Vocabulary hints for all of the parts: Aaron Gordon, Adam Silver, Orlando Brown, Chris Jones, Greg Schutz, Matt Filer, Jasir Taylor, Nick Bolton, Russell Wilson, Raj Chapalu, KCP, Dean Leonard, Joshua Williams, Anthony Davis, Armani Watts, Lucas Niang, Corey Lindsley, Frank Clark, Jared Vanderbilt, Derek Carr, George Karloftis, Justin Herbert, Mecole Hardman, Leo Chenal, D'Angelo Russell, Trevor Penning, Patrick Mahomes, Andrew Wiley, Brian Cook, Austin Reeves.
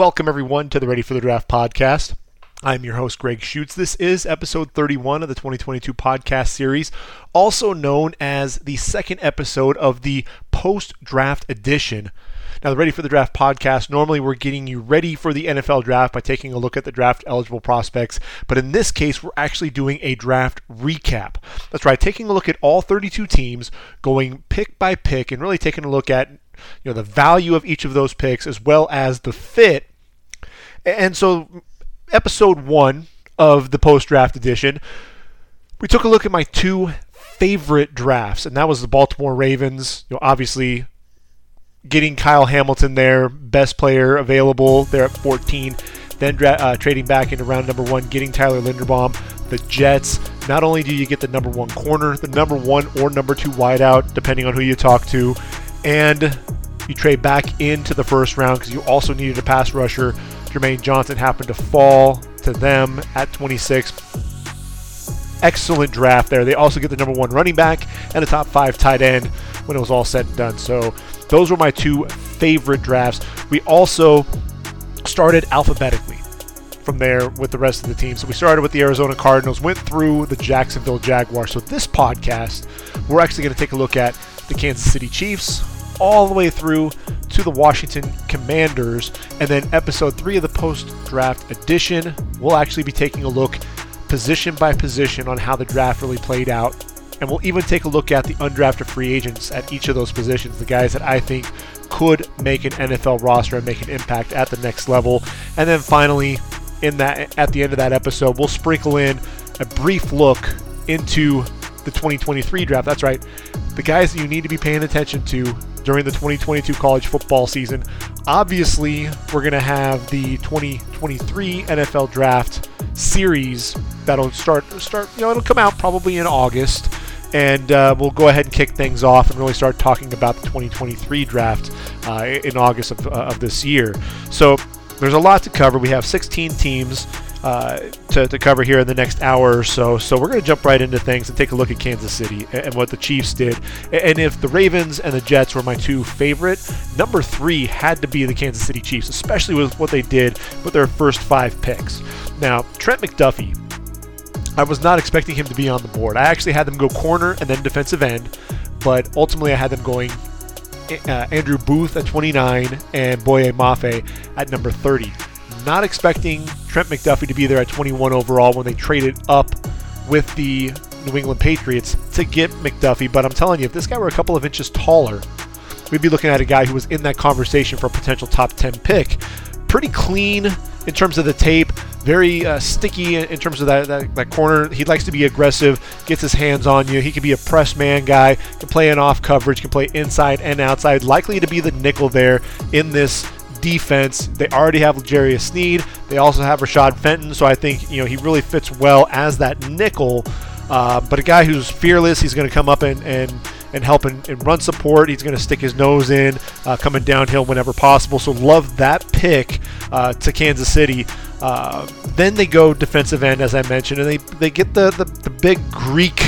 Welcome, everyone, to the Ready for the Draft podcast. I'm your host, Greg Schutz. This is episode 31 of the 2022 podcast series, also known as the second episode of the post-draft edition. Now, the Ready for the Draft podcast, normally we're getting you ready for the NFL draft by taking a look at the draft-eligible prospects, but in this case, we're actually doing a draft recap. That's right, taking a look at all 32 teams, going pick by pick, and really taking a look at the value of each of those picks as well as the fit. And so, episode 1 of the post-draft edition, we took a look at my two favorite drafts, and that was the Baltimore Ravens, obviously getting Kyle Hamilton there, best player available there at 14, then trading back into round number 1, getting Tyler Linderbaum, the Jets. Not only do you get the number 1 corner, the number 1 or number 2 wideout, depending on who you talk to, and you trade back into the first round because you also needed a pass rusher. Jermaine Johnson happened to fall to them at 26. Excellent draft there. They also get the number 1 running back and a top 5 tight end when it was all said and done. So those were my two favorite drafts. We also started alphabetically from there with the rest of the team. So we started with the Arizona Cardinals, went through the Jacksonville Jaguars. So this podcast, we're actually going to take a look at the Kansas City Chiefs, all the way through to the Washington Commanders. And then episode 3 of the post-draft edition, we'll actually be taking a look position by position on how the draft really played out. And we'll even take a look at the undrafted free agents at each of those positions, the guys that I think could make an NFL roster and make an impact at the next level. And then finally, at the end of that episode, we'll sprinkle in a brief look into the 2023 draft. That's right, the guys that you need to be paying attention to during the 2022 college football season. Obviously, we're going to have the 2023 NFL draft series that'll start. It'll come out probably in August, and we'll go ahead and kick things off and really start talking about the 2023 draft in August of this year. So there's a lot to cover. We have 16 teams to cover here in the next hour or so. So we're going to jump right into things and take a look at Kansas City and what the Chiefs did. And if the Ravens and the Jets were my two favorite, number 3 had to be the Kansas City Chiefs, especially with what they did with their first 5 picks. Now, Trent McDuffie, I was not expecting him to be on the board. I actually had them go corner and then defensive end, but ultimately I had them going Andrew Booth at 29 and Boye Mafé at number 30. Not expecting Trent McDuffie to be there at 21 overall when they traded up with the New England Patriots to get McDuffie, but I'm telling you, if this guy were a couple of inches taller, we'd be looking at a guy who was in that conversation for a potential top 10 pick. Pretty clean in terms of the tape, very sticky in terms of that corner. He likes to be aggressive, gets his hands on you. He can be a press man guy, can play an off coverage, can play inside and outside, likely to be the nickel there in this defense. They already have L'Jarius Sneed. They also have Rashad Fenton, so I think he really fits well as that nickel, but a guy who's fearless. He's going to come up and help and run support. He's going to stick his nose in, coming downhill whenever possible. So love that pick to Kansas City. Then they go defensive end, as I mentioned, and they get the big Greek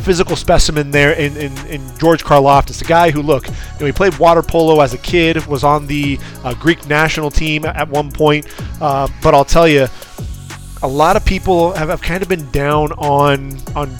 physical specimen there in George Karloftis, a guy who, he played water polo as a kid, was on the Greek national team at one point. But I'll tell you, a lot of people have kind of been down on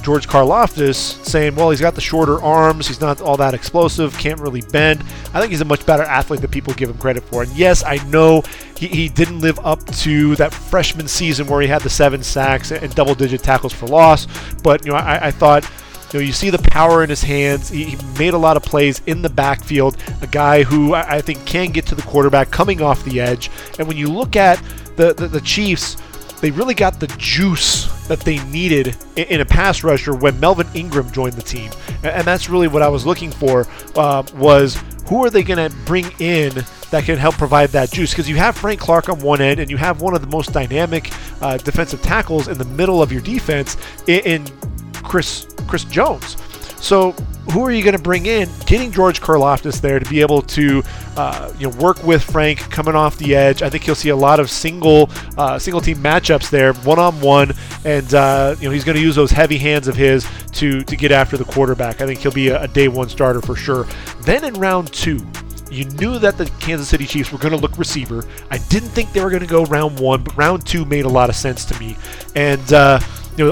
George Karloftis, saying, well, he's got the shorter arms, he's not all that explosive, can't really bend. I think he's a much better athlete than people give him credit for. And yes, I know he didn't live up to that freshman season where he had the 7 sacks and double-digit tackles for loss, but I thought, you see the power in his hands. He made a lot of plays in the backfield, a guy who I think can get to the quarterback coming off the edge. And when you look at the Chiefs, they really got the juice that they needed in a pass rusher when Melvin Ingram joined the team. And that's really what I was looking for, was who are they going to bring in that can help provide that juice? Because you have Frank Clark on one end, and you have one of the most dynamic defensive tackles in the middle of your defense in Chris Jones. So who are you going to bring in? Getting George Karloftis there to be able to work with Frank coming off the edge. I think you'll see a lot of single team matchups there, one-on-one, and he's going to use those heavy hands of his to get after the quarterback. I think he'll be a day one starter for sure. Then in round 2, You knew that the Kansas City Chiefs were going to look receiver. I didn't think they were going to go round one, but round two made a lot of sense to me. And,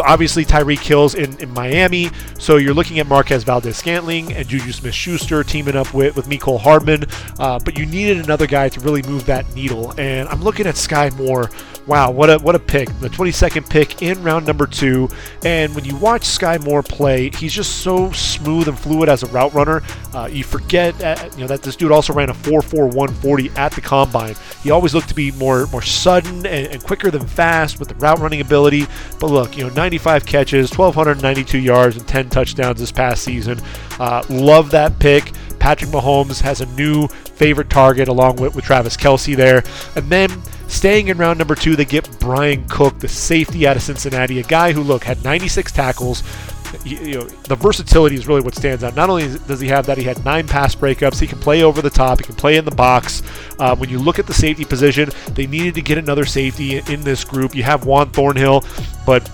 obviously Tyreek Hill's in Miami, so you're looking at Marquez Valdez-Scantling and Juju Smith-Schuster teaming up with Mecole Hardman, but you needed another guy to really move that needle, and I'm looking at Sky Moore. Wow, what a pick. The 22nd pick in round number two, and when you watch Sky Moore play, he's just so smooth and fluid as a route runner. You forget that this dude also ran a 4.41 40 at the combine. He always looked to be more sudden and quicker than fast with the route running ability, but look, 95 catches, 1,292 yards, and 10 touchdowns this past season. Love that pick. Patrick Mahomes has a new favorite target along with Travis Kelce there. And then staying in round number two, they get Brian Cook, the safety out of Cincinnati, a guy who, had 96 tackles. The versatility is really what stands out. Not only does he have that, he had 9 pass breakups. He can play over the top. He can play in the box. When you look at the safety position, they needed to get another safety in this group. You have Juan Thornhill, but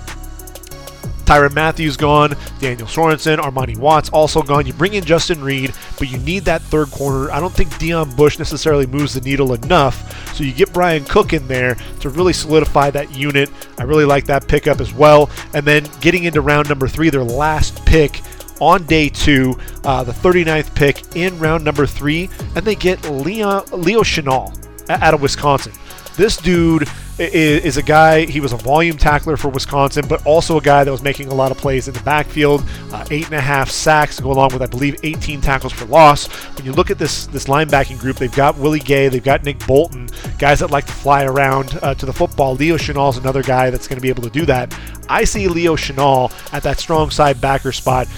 Tyrann Mathieu gone, Daniel Sorensen, Armani Watts also gone. You bring in Justin Reed, but you need that third corner. I don't think Deion Bush necessarily moves the needle enough, so you get Brian Cook in there to really solidify that unit. I really like that pickup as well. And then getting into round number three, their last pick on day two, the 39th pick in round number three, and they get Leo Chenal out of Wisconsin. This dude is a guy, he was a volume tackler for Wisconsin, but also a guy that was making a lot of plays in the backfield, 8.5 sacks to go along with, I believe, 18 tackles for loss. When you look at this linebacking group, they've got Willie Gay, they've got Nick Bolton, guys that like to fly around to the football. Leo Chenal is another guy that's going to be able to do that. I see Leo Chenal at that strong side backer spot,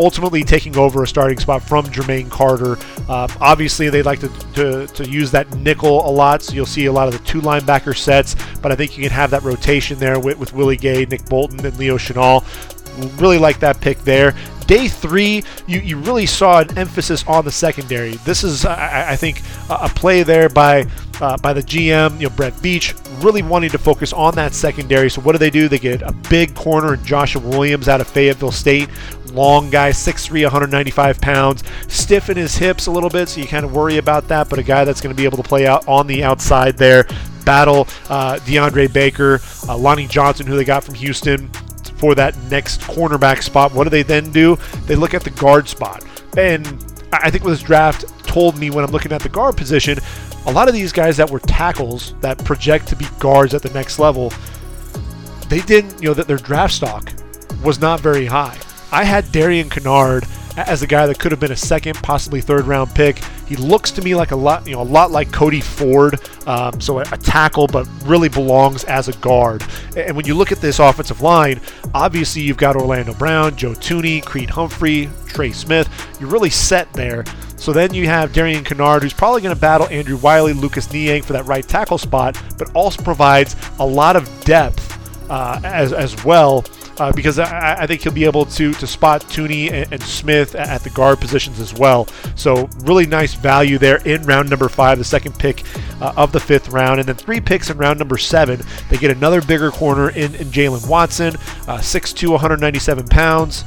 ultimately taking over a starting spot from Jermaine Carter. Obviously, they like to use that nickel a lot, so you'll see a lot of the two linebacker sets, but I think you can have that rotation there with Willie Gay, Nick Bolton, and Leo Chenal. Really like that pick there. Day three, you really saw an emphasis on the secondary. This is, I think, a play there by the GM, Brett Beach, really wanting to focus on that secondary. So what do? They get a big corner in Joshua Williams out of Fayetteville State. Long guy, 6'3", 195 pounds, stiff in his hips a little bit, so you kind of worry about that, but a guy that's going to be able to play out on the outside there. Battle DeAndre Baker, Lonnie Johnson, who they got from Houston, for that next cornerback spot. What do they then do? They look at the guard spot. And I think what this draft told me when I'm looking at the guard position, a lot of these guys that were tackles that project to be guards at the next level, they didn't, that their draft stock was not very high. I had Darian Kennard as a guy that could have been a second, possibly third round pick. He looks to me like a lot like Cody Ford, so a tackle, but really belongs as a guard. And when you look at this offensive line, obviously you've got Orlando Brown, Joe Tooney, Creed Humphrey, Trey Smith. You're really set there. So then you have Darian Kennard, who's probably going to battle Andrew Wiley, Lucas Niang for that right tackle spot, but also provides a lot of depth as well. Because I think he'll be able to spot Tooney and Smith at the guard positions as well. So really nice value there in round number 5, the second pick of the 5th round. And then 3 picks in round number 7. They get another bigger corner in Jalen Watson, 6'2", 197 pounds,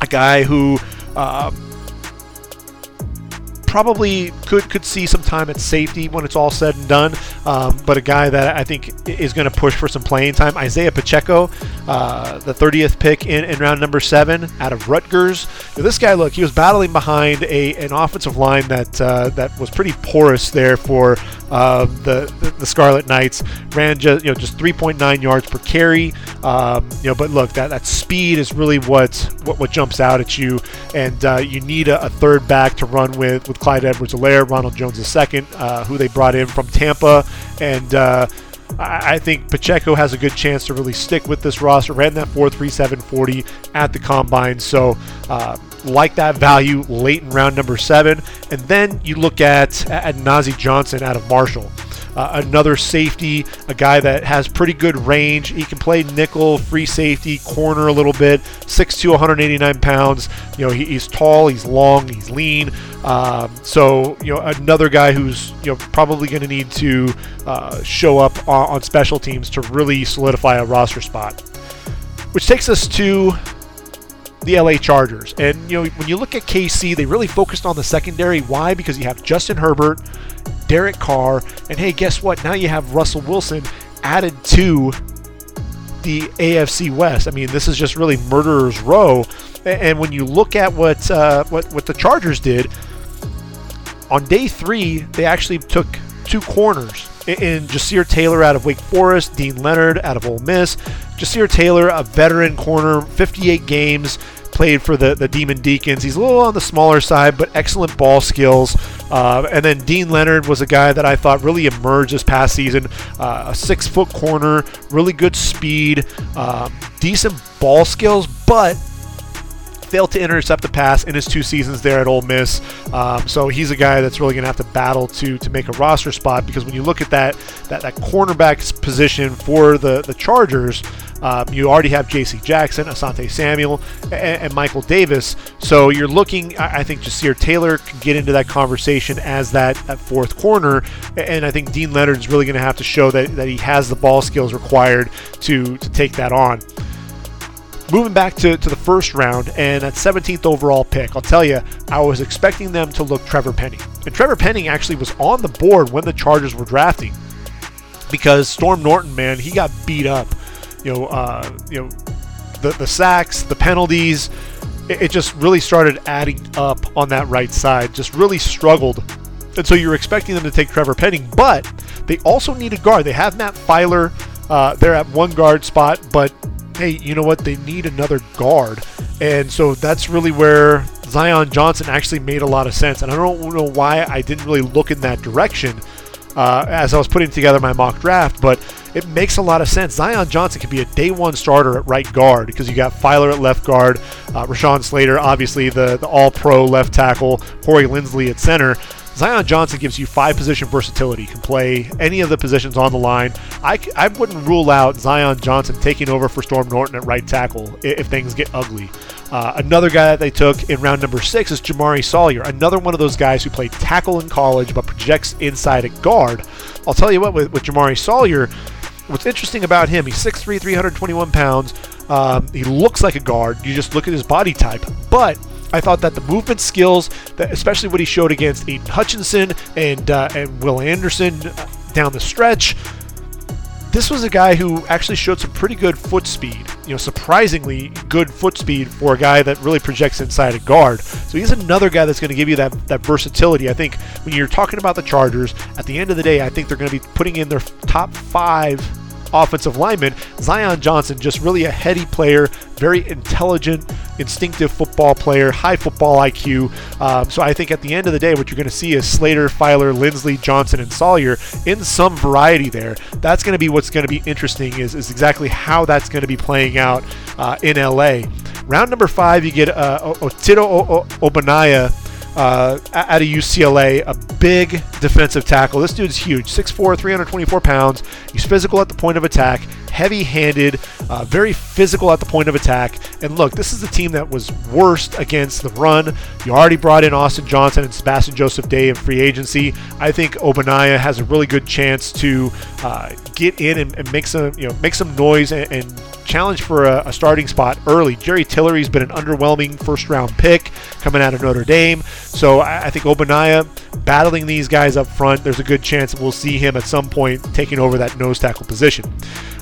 a guy who probably could see some time at safety when it's all said and done, but a guy that I think is going to push for some playing time. Isaiah Pacheco, the 30th pick in round number 7 out of Rutgers. This guy, he was battling behind an offensive line that was pretty porous there for the Scarlet Knights. Ran just 3.9 yards per carry, but look, that speed is really what jumps out at you, and you need a third back to run with Clyde Edwards-Helaire, Ronald Jones II, who they brought in from Tampa, and I think Pacheco has a good chance to really stick with this roster. Ran that 4.37 40 at the combine, so like that value late in round number 7. And then you look at Najee Johnson out of Marshall. Another safety, a guy that has pretty good range. He can play nickel, free safety, corner a little bit. 6'2", 189 pounds. He's tall, he's long, he's lean. Another guy who's probably going to need to show up on special teams to really solidify a roster spot. Which takes us to the LA Chargers. And, you know, when you look at KC, they really focused on the secondary. Why? Because you have Justin Herbert, Derek Carr, and hey, guess what? Now you have Russell Wilson added to the AFC West. I mean, this is just really murderer's row. And when you look at what the Chargers did, on day three, they actually took two corners in Jasir Taylor out of Wake Forest, Dean Leonard out of Ole Miss. Jasir Taylor, a veteran corner, 58 games, played for the Demon Deacons. He's a little on the smaller side, but excellent ball skills. And then Dean Leonard was a guy that I thought really emerged this past season. A 6-foot corner, really good speed, decent ball skills, but failed to intercept the pass in his two seasons there at Ole Miss. So he's a guy that's really going to have to battle to make a roster spot, because when you look at that cornerback's position for the Chargers, you already have J.C. Jackson, Asante Samuel, and Michael Davis. So you're looking, I think Jasir Taylor can get into that conversation as that fourth corner, and I think Dean Leonard's really going to have to show that he has the ball skills required to take that on. Moving back to the first round and that 17th overall pick, I'll tell you, I was expecting them to look Trevor Penning. And Trevor Penning actually was on the board when the Chargers were drafting, because Storm Norton, man, he got beat up. You know, the sacks, the penalties, it just really started adding up on that right side, just really struggled. And so you're expecting them to take Trevor Penning, but they also need a guard. They have Matt Filer there at one guard spot, but hey, you know what? They need another guard. And so that's really where Zion Johnson actually made a lot of sense. And I don't know why I didn't really look in that direction as I was putting together my mock draft, but it makes a lot of sense. Zion Johnson could be a day one starter at right guard, because you got Filer at left guard, Rashawn Slater, obviously the all-pro left tackle, Corey Lindsley at center. Zion Johnson gives you five position versatility. Can play any of the positions on the line. I wouldn't rule out Zion Johnson taking over for Storm Norton at right tackle if things get ugly. Another guy that they took in round number 6 is Jamari Sawyer, another one of those guys who played tackle in college but projects inside at guard. I'll tell you what, with Jamari Sawyer, what's interesting about him, he's 6'3", 321 pounds. He looks like a guard. You just look at his body type. But I thought that the movement skills, especially what he showed against Aiden Hutchinson and Will Anderson down the stretch, this was a guy who actually showed some pretty good foot speed. You know, surprisingly good foot speed for a guy that really projects inside a guard. So he's another guy that's going to give you that versatility. I think when you're talking about the Chargers, at the end of the day, I think they're going to be putting in their top 5 offensive lineman. Zion Johnson, just really a heady player, very intelligent, instinctive football player, high football IQ. So I think at the end of the day, what you're going to see is Slater, Filer, Lindsley, Johnson, and Sawyer in some variety there. That's going to be what's going to be interesting is exactly how that's going to be playing out in LA. Round number 5, you get Otido Obanaya out of UCLA, a big defensive tackle. This dude's huge, 6'4", 324 pounds. He's physical at the point of attack, heavy-handed, very physical at the point of attack. And look, this is the team that was worst against the run. You already brought in Austin Johnson and Sebastian Joseph Day in free agency. I think Obanaya has a really good chance to get in and make some noise and challenge for a starting spot early. Jerry Tillery's been an underwhelming first-round pick coming out of Notre Dame. So I think Obanaya, battling these guys up front, there's a good chance that we'll see him at some point taking over that nose tackle position.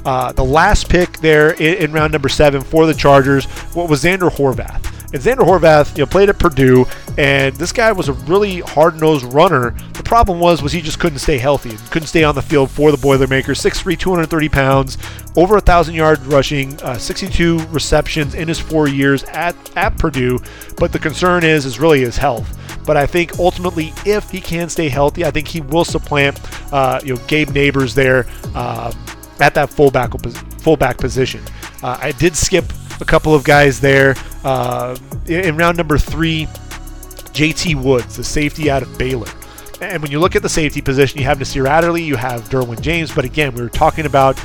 The last pick there in round number 7 for the Chargers, what was Xander Horvath. And Xander Horvath, played at Purdue, and this guy was a really hard-nosed runner. The problem was he just couldn't stay healthy and couldn't stay on the field for the Boilermakers. 6'3", 230 pounds, over 1,000 yard rushing, 62 receptions in his 4 years at Purdue. But the concern is really his health. But I think ultimately, if he can stay healthy, I think he will supplant Gabe Neighbors there at that fullback position. I did skip a couple of guys there. In round number 3, JT Woods, the safety out of Baylor. And when you look at the safety position, you have Nasir Adderley, you have Derwin James. But again, we were talking about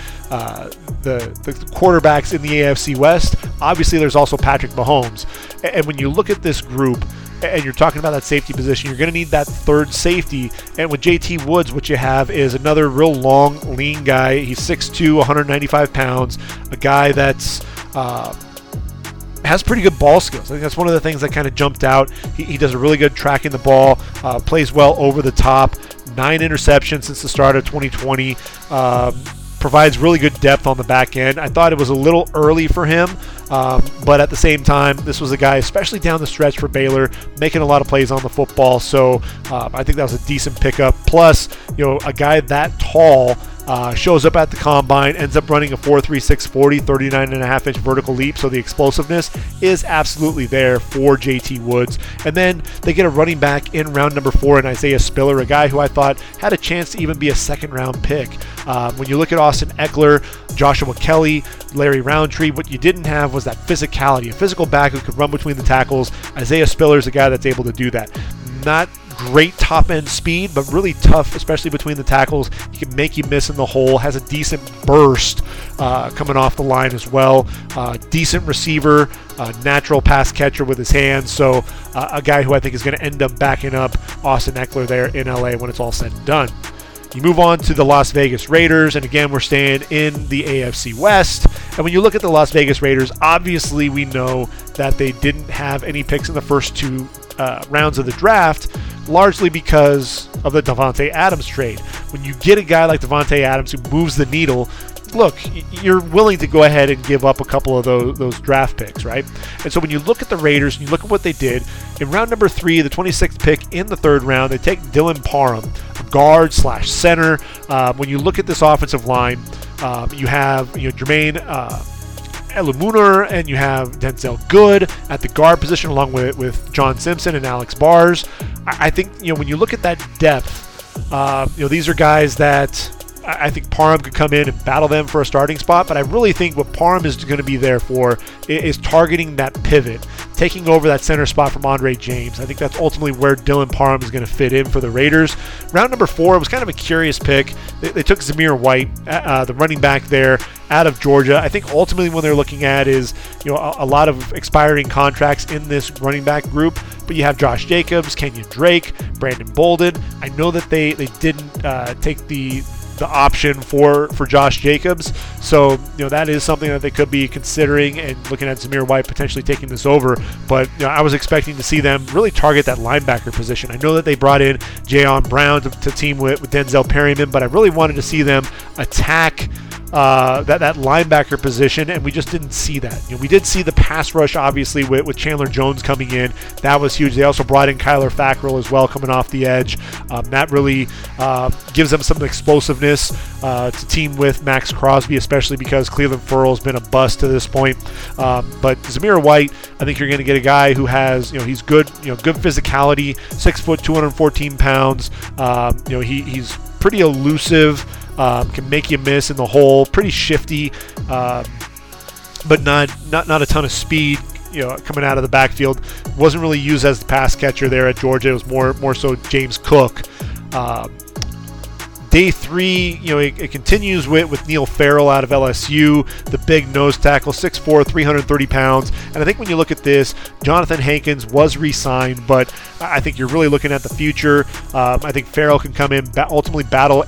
the quarterbacks in the AFC West. Obviously, there's also Patrick Mahomes. And when you look at this group, and you're talking about that safety position, you're going to need that third safety. And with JT Woods, what you have is another real long, lean guy. He's 6'2", 195 pounds, a guy that's has pretty good ball skills. I think that's one of the things that kind of jumped out. He does a really good tracking the ball, plays well over the top, 9 interceptions since the start of 2020, provides really good depth on the back end. I thought it was a little early for him, but at the same time, this was a guy, especially down the stretch for Baylor, making a lot of plays on the football. So I think that was a decent pickup. Plus, you know, a guy that tall shows up at the combine, ends up running a 4.36 40, 39.5-inch vertical leap. So the explosiveness is absolutely there for JT Woods. And then they get a running back in round number 4 in Isaiah Spiller, a guy who I thought had a chance to even be a second-round pick. When you look at Austin Eckler, Joshua Kelly, Larry Roundtree, what you didn't have was that physicality, a physical back who could run between the tackles. Isaiah Spiller is a guy that's able to do that. Not great top-end speed, but really tough, especially between the tackles. He can make you miss in the hole, has a decent burst coming off the line as well. Decent receiver, natural pass catcher with his hands. So a guy who I think is going to end up backing up Austin Eckler there in LA when it's all said and done. You move on to the Las Vegas Raiders, and again, we're staying in the AFC West. And when you look at the Las Vegas Raiders, obviously we know that they didn't have any picks in the first 2 rounds of the draft, largely because of the Davante Adams trade. When you get a guy like Davante Adams who moves the needle, look, you're willing to go ahead and give up a couple of those draft picks, right? And so when you look at the Raiders and you look at what they did, in round number 3, the 26th pick in the 3rd round, they take Dylan Parham, guard/center. When you look at this offensive line, you have Jermaine Elumunor, and you have Denzel Good at the guard position, along with John Simpson and Alex Bars. I think when you look at that depth, these are guys that I think Parham could come in and battle them for a starting spot, but I really think what Parham is going to be there for is targeting that pivot, taking over that center spot from Andre James. I think that's ultimately where Dylan Parham is going to fit in for the Raiders. Round number 4 was kind of a curious pick. They took Zamir White, the running back there out of Georgia. I think ultimately what they're looking at is a lot of expiring contracts in this running back group, but you have Josh Jacobs, Kenyon Drake, Brandon Bolden. I know that they didn't take the option for Josh Jacobs. So, that is something that they could be considering and looking at Zamir White potentially taking this over. But, I was expecting to see them really target that linebacker position. I know that they brought in Jayon Brown to team with Denzel Perryman, but I really wanted to see them attack that linebacker position, and we just didn't see that. We did see the pass rush, obviously, with Chandler Jones coming in. That was huge. They also brought in Kyler Fackrell as well, coming off the edge. That really gives them some explosiveness to team with Max Crosby, especially because Cleveland Ferrell's been a bust to this point. But Zamir White, I think you're going to get a guy who has, he's good, good physicality, 6 foot, 214 pounds. He's pretty elusive. Can make you miss in the hole. Pretty shifty, but not a ton of speed. Coming out of the backfield, wasn't really used as the pass catcher there at Georgia. It was more so James Cook. Day 3, it continues with Neil Farrell out of LSU, the big nose tackle, 6'4", 330 pounds. And I think when you look at this, Jonathan Hankins was re-signed, but I think you're really looking at the future. I think Farrell can come in, ultimately battle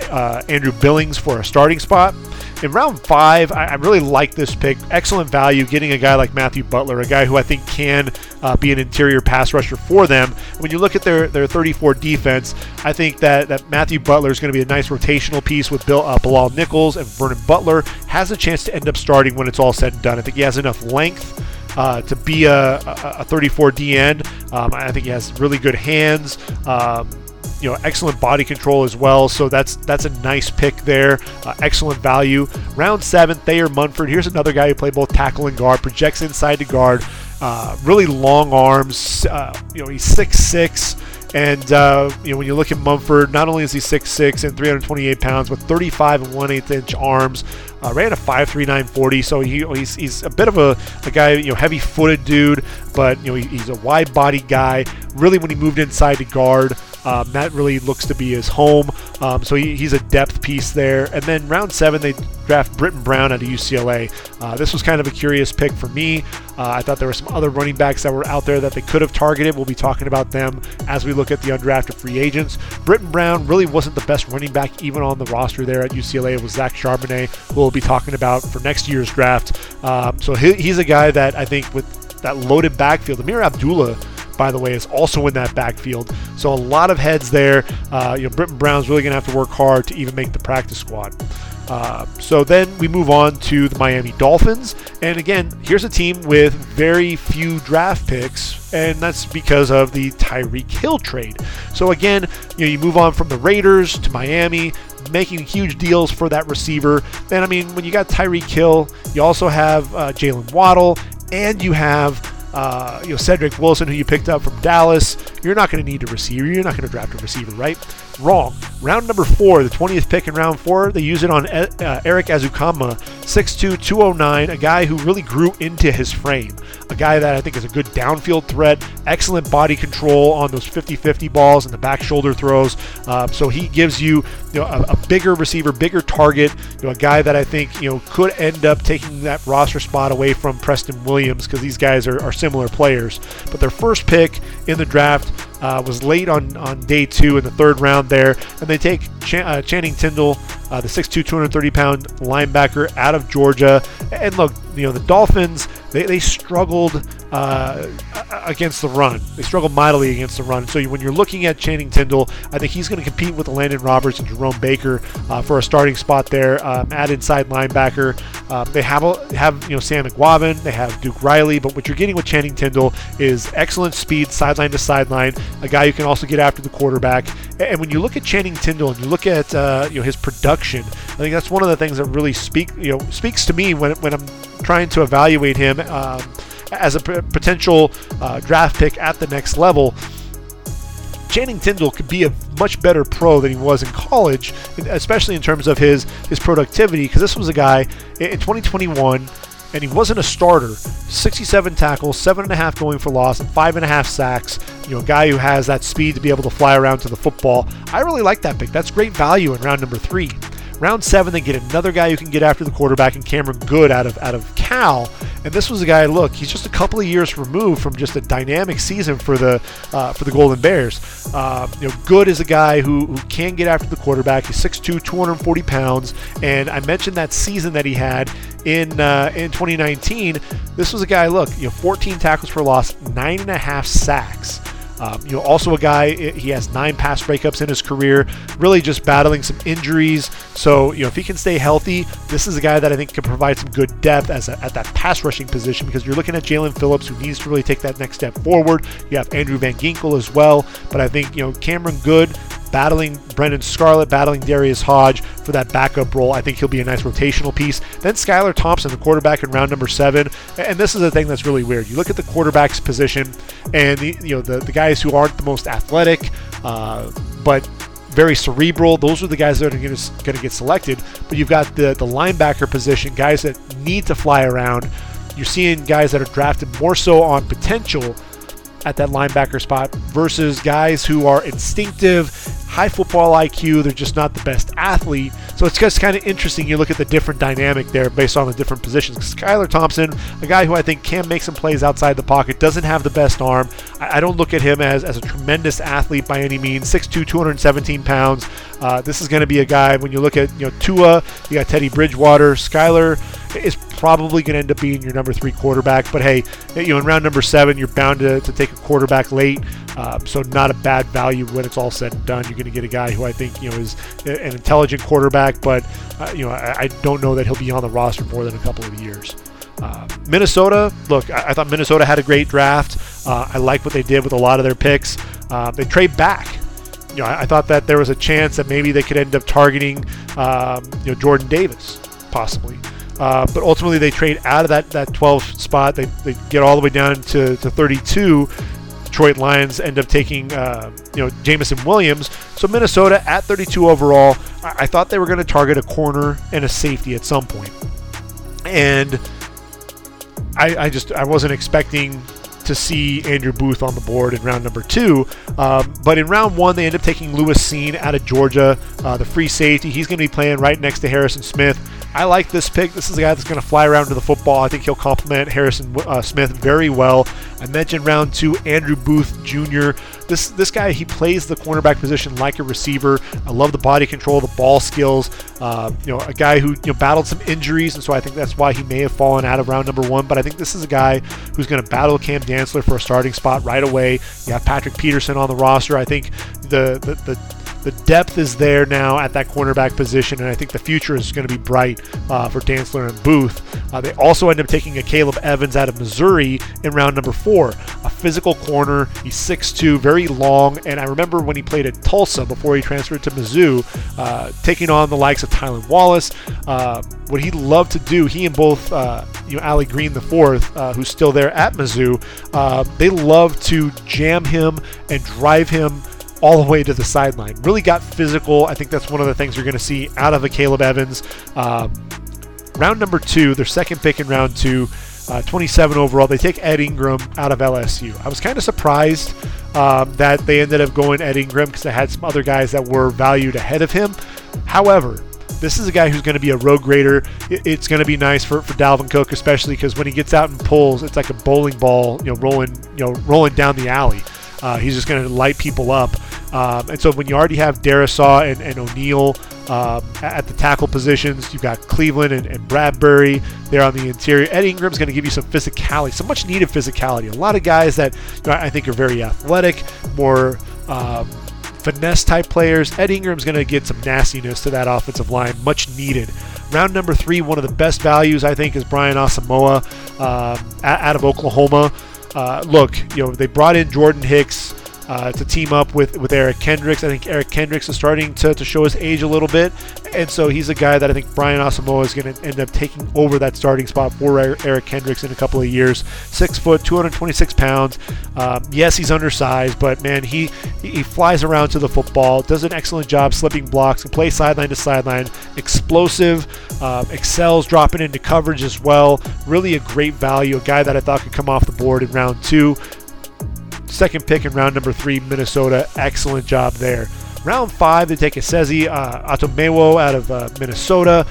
Andrew Billings for a starting spot. In round 5, I really like this pick. Excellent value, getting a guy like Matthew Butler, a guy who I think can be an interior pass rusher for them. When you look at their 34 defense, I think that Matthew Butler is going to be a nice rotational piece with Bilal Nichols, and Vernon Butler has a chance to end up starting when it's all said and done. I think he has enough length to be a 34D end. I think he has really good hands. Excellent body control as well. So that's a nice pick there. Excellent value. Round 7, Thayer Munford. Here's another guy who played both tackle and guard. Projects inside to guard. Really long arms. He's 6'6". And, when you look at Munford, not only is he 6'6 and 328 pounds, but 35 and 1/8 inch arms, ran a 5.39 40. So he's a bit of a guy, heavy footed dude, but, he's a wide body guy. Really, when he moved inside to guard, that really looks to be his home. So he's a depth piece there. And then round 7, they draft Britton Brown out of UCLA. This was kind of a curious pick for me. I thought there were some other running backs that were out there that they could have targeted. We'll be talking about them as we look at the undrafted free agents. Britton Brown really wasn't the best running back even on the roster there at UCLA. It was Zach Charbonnet, who we'll be talking about for next year's draft. So he's a guy that I think with that loaded backfield. Amir Abdullah, by the way, is also in that backfield. So a lot of heads there. Britton Brown's really going to have to work hard to even make the practice squad. So then we move on to the Miami Dolphins. And again, here's a team with very few draft picks, and that's because of the Tyreek Hill trade. So again, you move on from the Raiders to Miami, making huge deals for that receiver. And I mean, when you got Tyreek Hill, you also have Jalen Waddle, and you have Cedric Wilson, who you picked up from Dallas. You're not going to need a receiver. You're not going to draft a receiver, right? Wrong. Round number 4, the 20th pick in round 4, they use it on Eric Azukama, 6'2", 209, a guy who really grew into his frame, a guy that I think is a good downfield threat, excellent body control on those 50-50 balls and the back shoulder throws. So he gives you, a bigger receiver, bigger target, a guy that I think, could end up taking that roster spot away from Preston Williams, because these guys are similar players. But their first pick in the draft was late on day 2 in the 3rd round there, and they take Channing Tindall, the 6'2", 230-pound linebacker out of Georgia. And look, the Dolphins, they struggled against the run. They struggled mightily against the run. So when you're looking at Channing Tindall, I think he's going to compete with Landon Roberts and Jerome Baker for a starting spot there at inside linebacker. They have Sam McGuavin, they have Duke Riley, but what you're getting with Channing Tindall is excellent speed, sideline to sideline, a guy who can also get after the quarterback. And when you look at Channing Tindall and you look at his production, I think that's one of the things that really speaks to me when I'm trying to evaluate him as a potential draft pick at the next level. Channing Tindall could be a much better pro than he was in college, especially in terms of his productivity, because this was a guy in 2021, and he wasn't a starter. 67 tackles, 7.5 going for loss, and 5.5 sacks. A guy who has that speed to be able to fly around to the football. I really like that pick. That's great value in round number 3. Round 7, they get another guy who can get after the quarterback in Cameron Good out of Cal. And this was a guy, look, he's just a couple of years removed from just a dynamic season for the Golden Bears. Good is a guy who can get after the quarterback. He's 6'2", 240 pounds. And I mentioned that season that he had in 2019. This was a guy, look, 14 tackles for loss, 9.5 sacks. Also a guy, he has 9 pass breakups in his career, really just battling some injuries. So, if he can stay healthy, this is a guy that I think can provide some good depth at that pass rushing position, because you're looking at Jalen Phillips, who needs to really take that next step forward. You have Andrew Van Ginkel as well. But I think, Cameron Good, battling Brendan Scarlett, battling Darius Hodge for that backup role. I think he'll be a nice rotational piece. Then Skylar Thompson, the quarterback in round number 7. And this is the thing that's really weird. You look at the quarterback's position and the guys who aren't the most athletic, but very cerebral. Those are the guys that are going to get selected. But you've got the linebacker position, guys that need to fly around. You're seeing guys that are drafted more so on potential at that linebacker spot versus guys who are instinctive, high football IQ, they're just not the best athlete. So it's just kind of interesting. You look at the different dynamic there based on the different positions. Skylar Thompson, a guy who I think can make some plays outside the pocket, doesn't have the best arm. I don't look at him as a tremendous athlete by any means. 6'2", 217 pounds. This is going to be a guy, when you look at Tua, you got Teddy Bridgewater, Skylar is probably going to end up being your number 3 quarterback. But hey, in round number 7, you're bound to take a quarterback late. So not a bad value when it's all said and done. You're going to get a guy who I think is an intelligent quarterback, but I don't know that he'll be on the roster more than a couple of years. Minnesota, look, I thought Minnesota had a great draft. I like what they did with a lot of their picks. They trade back. I thought that there was a chance that maybe they could end up targeting Jordan Davis, possibly. But ultimately, they trade out of that 12th spot. They get all the way down to 32. Detroit Lions end up taking Jamison Williams. So Minnesota at 32 overall. I thought they were going to target a corner and a safety at some point, and I wasn't expecting to see Andrew Booth on the board in round number 2. But in round 1, they end up taking Lewis Seen out of Georgia, the free safety. He's going to be playing right next to Harrison Smith. I like this pick. This is a guy that's going to fly around to the football. I think he'll complement Harrison Smith very well. I mentioned round two, Andrew Booth Jr. This guy, he plays the cornerback position like a receiver. I love the body control, the ball skills. A guy who battled some injuries, and so I think that's why he may have fallen out of round number one. But I think this is a guy who's going to battle Cam Dantzler for a starting spot right away. You have Patrick Peterson on the roster. I think the depth is there now at that cornerback position, and I think the future is going to be bright for Dantzler and Booth. They also end up taking a Caleb Evans out of Missouri in round number four, a physical corner. He's 6'2", very long, and I remember when he played at Tulsa before he transferred to Mizzou, taking on the likes of Tylan Wallace. What he loved to do, he and both Allie Green the fourth, who's still there at Mizzou, they love to jam him and drive him all the way to the sideline. Really got physical. I think that's one of the things you're going to see out of a Caleb Evans. Round number two, their second pick in round two, 27 overall, they take Ed Ingram out of LSU. I was kind of surprised that they ended up going Ed Ingram because they had some other guys that were valued ahead of him. However, this is a guy who's going to be a road grader. It's going to be nice for Dalvin Cook, especially because when he gets out and pulls, it's like a bowling ball, rolling down the alley. He's just going to light people up. And so when you already have Darisaw and O'Neal at the tackle positions, you've got Cleveland and Bradbury there on the interior. Ed Ingram's going to give you some physicality, some much-needed physicality. A lot of guys that I think are very athletic, more finesse-type players. Ed Ingram's going to get some nastiness to that offensive line, much needed. Round number three, one of the best values, I think, is Brian Asamoah out of Oklahoma. They brought in Jordan Hicks to team up with Eric Kendricks. I think Eric Kendricks is starting to show his age a little bit, and so he's a guy that I think Brian Asamoah is going to end up taking over that starting spot for Eric Kendricks in a couple of years. 6 foot, 226 pounds. Yes, he's undersized, but man, he flies around to the football, does an excellent job slipping blocks, can play sideline to sideline, explosive, excels dropping into coverage as well. Really a great value, a guy that I thought could come off the board in round two. Second pick in round number three, Minnesota. Excellent job there. Round five, they take Esezi Atomewo out of Minnesota.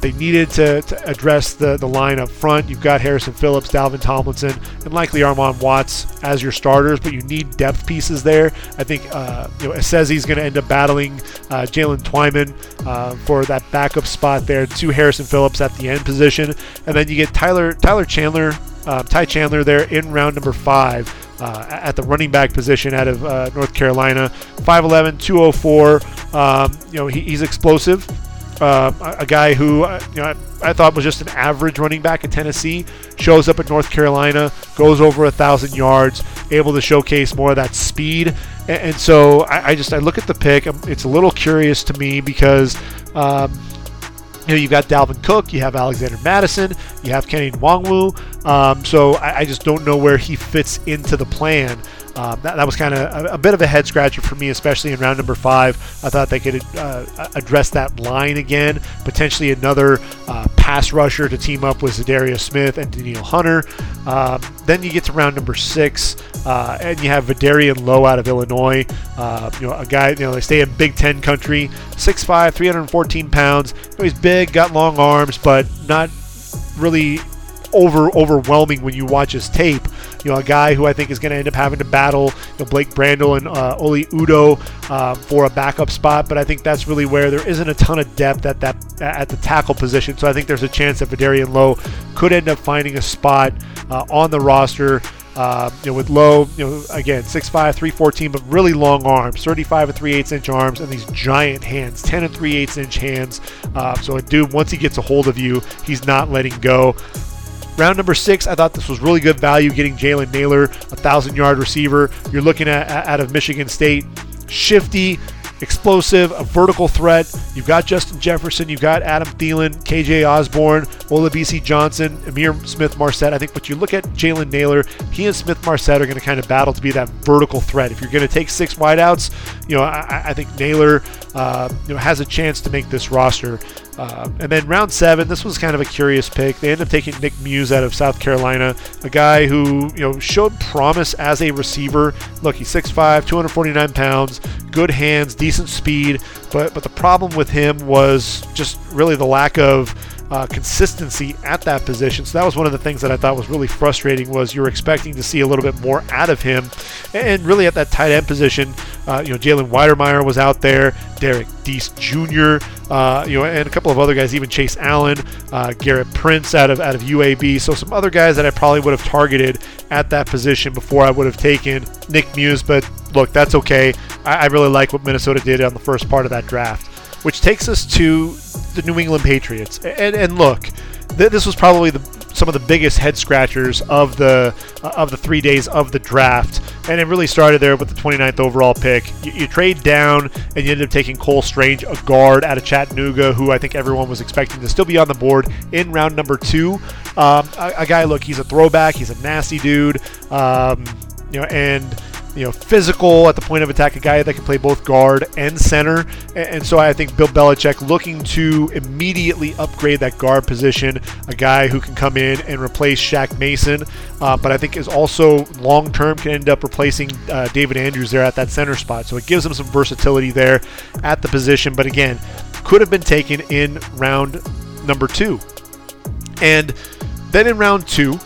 They needed to address the line up front. You've got Harrison Phillips, Dalvin Tomlinson, and likely Armon Watts as your starters, but you need depth pieces there. I think Esezi is going to end up battling Jalen Twyman for that backup spot there to Harrison Phillips at the end position. And then you get Ty Chandler there in round number five. At the running back position out of North Carolina, 5'11", 204. He's explosive. A guy who I thought was just an average running back at Tennessee, shows up at North Carolina, goes over 1,000 yards, able to showcase more of that speed. And so I look at the pick. It's a little curious to me because you've got Dalvin Cook, you have Alexander Madison, you have Kenny Nwangwu. So I just don't know where he fits into the plan. That was kind of a bit of a head scratcher for me, especially in round number five. I thought they could address that line again, potentially another pass rusher to team up with Zadarius Smith and Daniil Hunter. Then you get to round number six, and you have Vidarian Lowe out of Illinois. A guy, they stay in Big Ten country, 6'5", 314 pounds. He's big, got long arms, but not really overwhelming when you watch his tape. A guy who I think is going to end up having to battle Blake Brandel and Oli Udoh for a backup spot, but I think that's really where there isn't a ton of depth at the tackle position. So I think there's a chance that Vidarian Lowe could end up finding a spot on the roster. With Lowe, again, 6'5", 314, but really long arms, 35 and 3/8 inch arms, and these giant hands, 10 and 3/8 inch hands. So a dude, once he gets a hold of you, he's not letting go. Round number six, I thought this was really good value, getting Jalen Naylor, 1,000-yard receiver. You're looking at out of Michigan State, shifty, explosive, a vertical threat. You've got Justin Jefferson, you've got Adam Thielen, KJ Osborne, Olabisi Johnson, Amir Smith-Marset. I think when you look at Jalen Naylor, he and Smith-Marset are going to kind of battle to be that vertical threat. If you're going to take six wideouts, I think Naylor has a chance to make this roster. And then round seven, this was kind of a curious pick. They end up taking Nick Muse out of South Carolina, a guy who showed promise as a receiver. Look, he's 6'5", 249 pounds, good hands, decent speed, but the problem with him was just really the lack of consistency at that position. So that was one of the things that I thought was really frustrating, was you're expecting to see a little bit more out of him. And really at that tight end position, Jalen Weidermeyer was out there, Derek Deese Jr., and a couple of other guys, even Chase Allen, Garrett Prince out of UAB. So some other guys that I probably would have targeted at that position before I would have taken Nick Muse. But look, that's okay. I really like what Minnesota did on the first part of that draft, which takes us to the New England Patriots. And look, this was probably some of the biggest head scratchers of the 3 days of the draft. And it really started there with the 29th overall pick. You trade down and you ended up taking Cole Strange, a guard out of Chattanooga, who I think everyone was expecting to still be on the board in round number two. A guy, look, he's a throwback. He's a nasty dude. Physical at the point of attack, a guy that can play both guard and center. And so I think Bill Belichick looking to immediately upgrade that guard position, a guy who can come in and replace Shaq Mason, but I think is also long-term can end up replacing David Andrews there at that center spot. So it gives him some versatility there at the position, but again, could have been taken in round number two. And then in round two,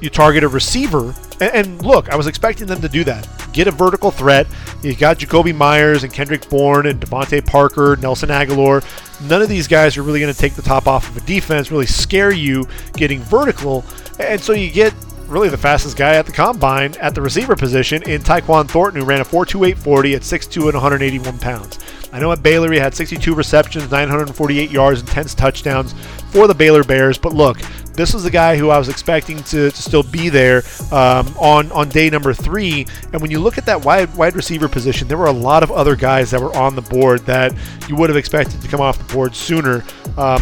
you target a receiver. And look, I was expecting them to do that. Get a vertical threat. You got Jacoby Myers and Kendrick Bourne and Devontae Parker, Nelson Aguilar. None of these guys are really going to take the top off of a defense, really scare you getting vertical. And so you get really the fastest guy at the combine at the receiver position in Tyquan Thornton, who ran a 4.28 40 at 6'2 and 181 pounds. I know at Baylor he had 62 receptions, 948 yards, and 10 touchdowns for the Baylor Bears, but look, this was the guy who I was expecting to still be there on day number three. And when you look at that wide receiver position, there were a lot of other guys that were on the board that you would have expected to come off the board sooner.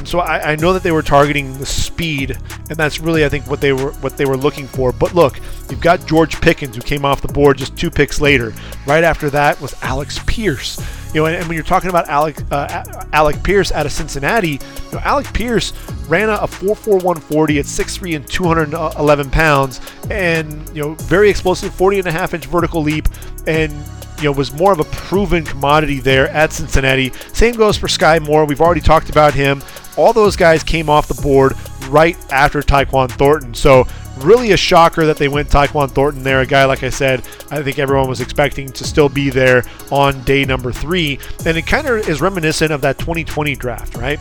So I know that they were targeting the speed, and that's really, I think, what they were looking for. But look, you've got George Pickens, who came off the board just two picks later. Right after that was Alex Pierce. And when you're talking about Alec Pierce out of Cincinnati, Alec Pierce ran a 4.41 40 at 6'3 and 211 pounds, and very explosive 40.5-inch vertical leap, and was more of a proven commodity there at Cincinnati. Same goes for Sky Moore. We've already talked about him. All those guys came off the board right after Tyquan Thornton. So really a shocker that they went Tyquan Thornton there, a guy, like I said, I think everyone was expecting to still be there on day number three. And it kind of is reminiscent of that 2020 draft, right,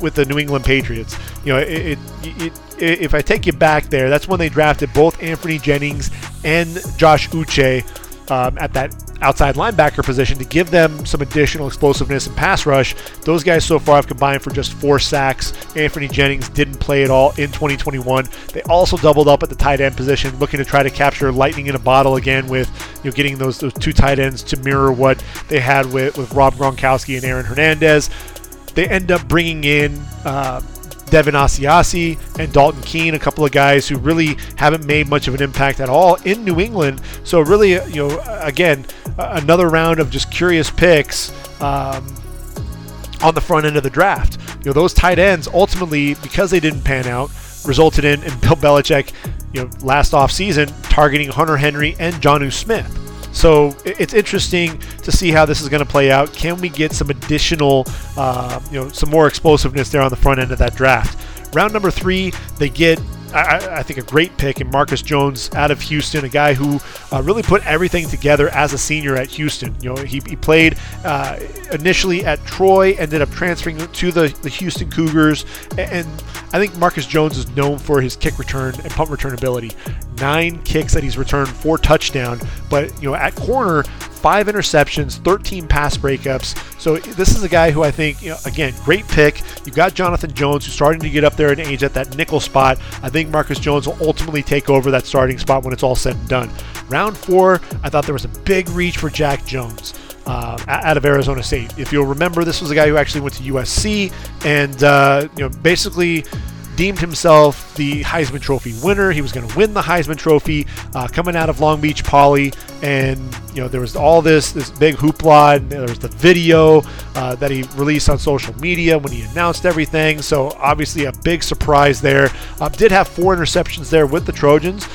with the New England Patriots. If I take you back there, that's when they drafted both Anthony Jennings and Josh Uche at that outside linebacker position to give them some additional explosiveness and pass rush. Those guys so far have combined for just 4 sacks. Anthony Jennings didn't play at all in 2021. They also doubled up at the tight end position, looking to try to capture lightning in a bottle again with getting those two tight ends to mirror what they had with Rob Gronkowski and Aaron Hernandez. They end up bringing in Devin Asiasi and Dalton Keene, a couple of guys who really haven't made much of an impact at all in New England. So really, again, another round of just curious picks on the front end of the draft. Those tight ends ultimately, because they didn't pan out, resulted in Bill Belichick, last offseason targeting Hunter Henry and Jonnu Smith. So it's interesting to see how this is going to play out. Can we get some additional, some more explosiveness there on the front end of that draft? Round number three, they get, I think, a great pick in Marcus Jones out of Houston, a guy who really put everything together as a senior at Houston. He played initially at Troy, ended up transferring to the Houston Cougars, and I think Marcus Jones is known for his kick return and punt return ability. 9 kicks that he's returned, 4 touchdowns, but at corner, 5 interceptions, 13 pass breakups. So this is a guy who I think, again, great pick. You got Jonathan Jones, who's starting to get up there in age at that nickel spot. I think Marcus Jones will ultimately take over that starting spot when it's all said and done. Round four, I thought there was a big reach for Jack Jones out of Arizona State. If you'll remember, this was a guy who actually went to USC and basically deemed himself the Heisman Trophy winner. He was going to win the Heisman Trophy coming out of Long Beach Poly, and there was all this big hoopla, and there was the video that he released on social media when he announced everything. So obviously a big surprise there. Did have 4 interceptions there with the Trojans,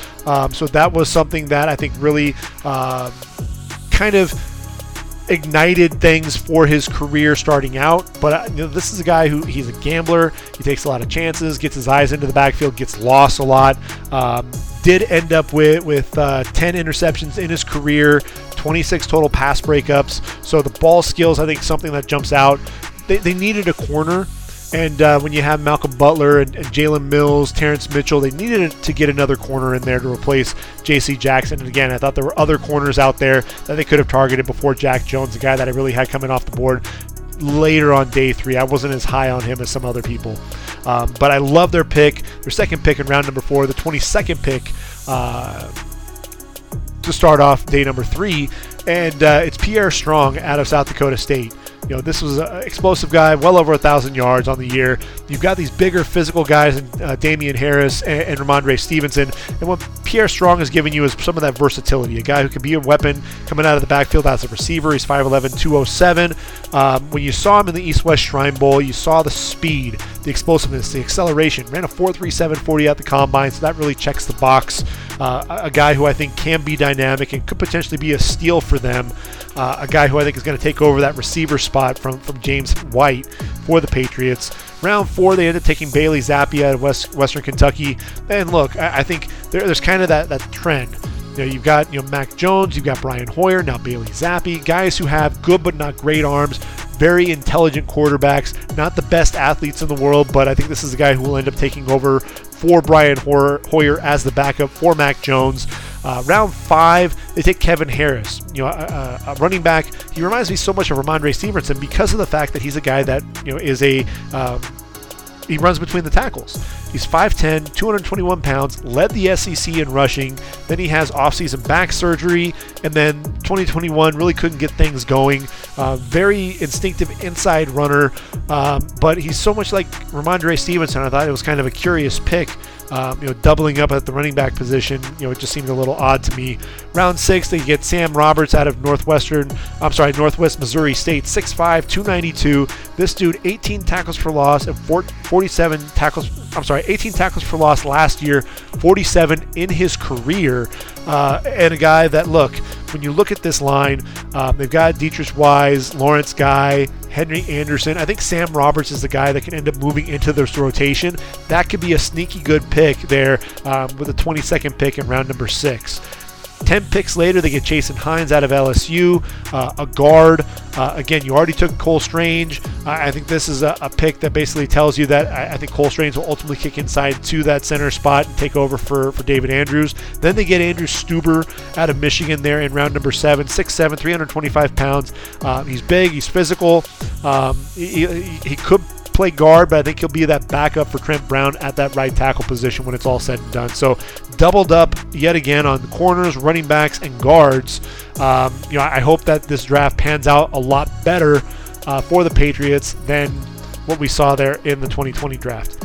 so that was something that I think really kind of ignited things for his career starting out, but this is a guy who, he's a gambler, he takes a lot of chances, gets his eyes into the backfield, gets lost a lot. Did end up with 10 interceptions in his career, 26 total pass breakups. So the ball skills, I think, something that jumps out. They needed a corner. And when you have Malcolm Butler and Jalen Mills, Terrence Mitchell, they needed to get another corner in there to replace J.C. Jackson. And again, I thought there were other corners out there that they could have targeted before Jack Jones, a guy that I really had coming off the board later on day three. I wasn't as high on him as some other people. But I love their pick, their second pick in round number four, the 22nd pick to start off day number three. And it's Pierre Strong out of South Dakota State. You know, this was an explosive guy, well over 1,000 yards on the year. You've got these bigger physical guys in Damian Harris and Ramondre Stevenson. And what Pierre Strong has given you is some of that versatility, a guy who can be a weapon coming out of the backfield as a receiver. He's 5'11", 207. When you saw him in the East-West Shrine Bowl, you saw the speed, the explosiveness, the acceleration. Ran a 4.37 40 at the combine, so that really checks the box. A guy who I think can be dynamic and could potentially be a steal for them. A guy who I think is going to take over that receiver spot from James White for the Patriots. Round four, they end up taking Bailey Zappi out of Western Kentucky. And look, I think there's kind of that trend. You've got Mac Jones, you've got Brian Hoyer, now Bailey Zappi, guys who have good but not great arms, very intelligent quarterbacks, not the best athletes in the world, but I think this is a guy who will end up taking over for Brian Hoyer as the backup for Mac Jones. Round five, they take Kevin Harris, a running back. He reminds me so much of Ramondre Stevenson because of the fact that he's a guy that he runs between the tackles. He's 5'10", 221 pounds, led the SEC in rushing. Then he has offseason back surgery, and then 2021 really couldn't get things going. Very instinctive inside runner, but he's so much like Ramondre Stevenson. I thought it was kind of a curious pick. Doubling up at the running back position, it just seemed a little odd to me. Round six, they get Sam Roberts out of Northwest Missouri State, 6'5", 292. This dude, 18 tackles for loss and 18 tackles for loss last year, 47 in his career. And a guy that, when you look at this line, they've got Deatrice Wise, Lawrence Guy, Henry Anderson. I think Sam Roberts is the guy that can end up moving into this rotation. That could be a sneaky good pick there with a 22nd pick in round number six. 10 picks later, they get Jason Hines out of LSU, a guard. Again, you already took Cole Strange. I think this is a pick that basically tells you that I think Cole Strange will ultimately kick inside to that center spot and take over for David Andrews. Then they get Andrew Stuber out of Michigan there in round number seven, 6'7", 325 pounds. He's big, he's physical. He could play guard, but I think he'll be that backup for Trent Brown at that right tackle position when it's all said and done. So doubled up yet again on the corners, running backs, and guards. I hope that this draft pans out a lot better for the Patriots than what we saw there in the 2020 draft,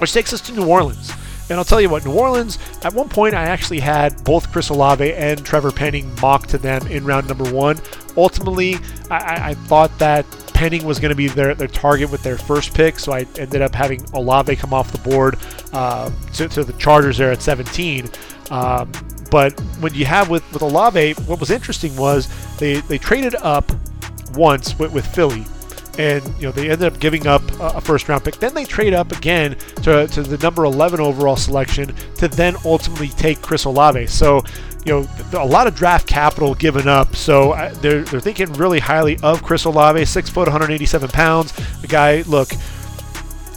which takes us to New Orleans. And I'll tell you what, New Orleans, at one point I actually had both Chris Olave and Trevor Penning mocked to them in round number one. Ultimately, I thought that Penning was going to be their target with their first pick, so I ended up having Olave come off the board to the Chargers there at 17. But what you have with Olave, what was interesting was they traded up once with Philly. And they ended up giving up a first-round pick. Then they trade up again to the number 11 overall selection to then ultimately take Chris Olave. So, a lot of draft capital given up. So they're thinking really highly of Chris Olave, 6 foot, 187 pounds. The guy,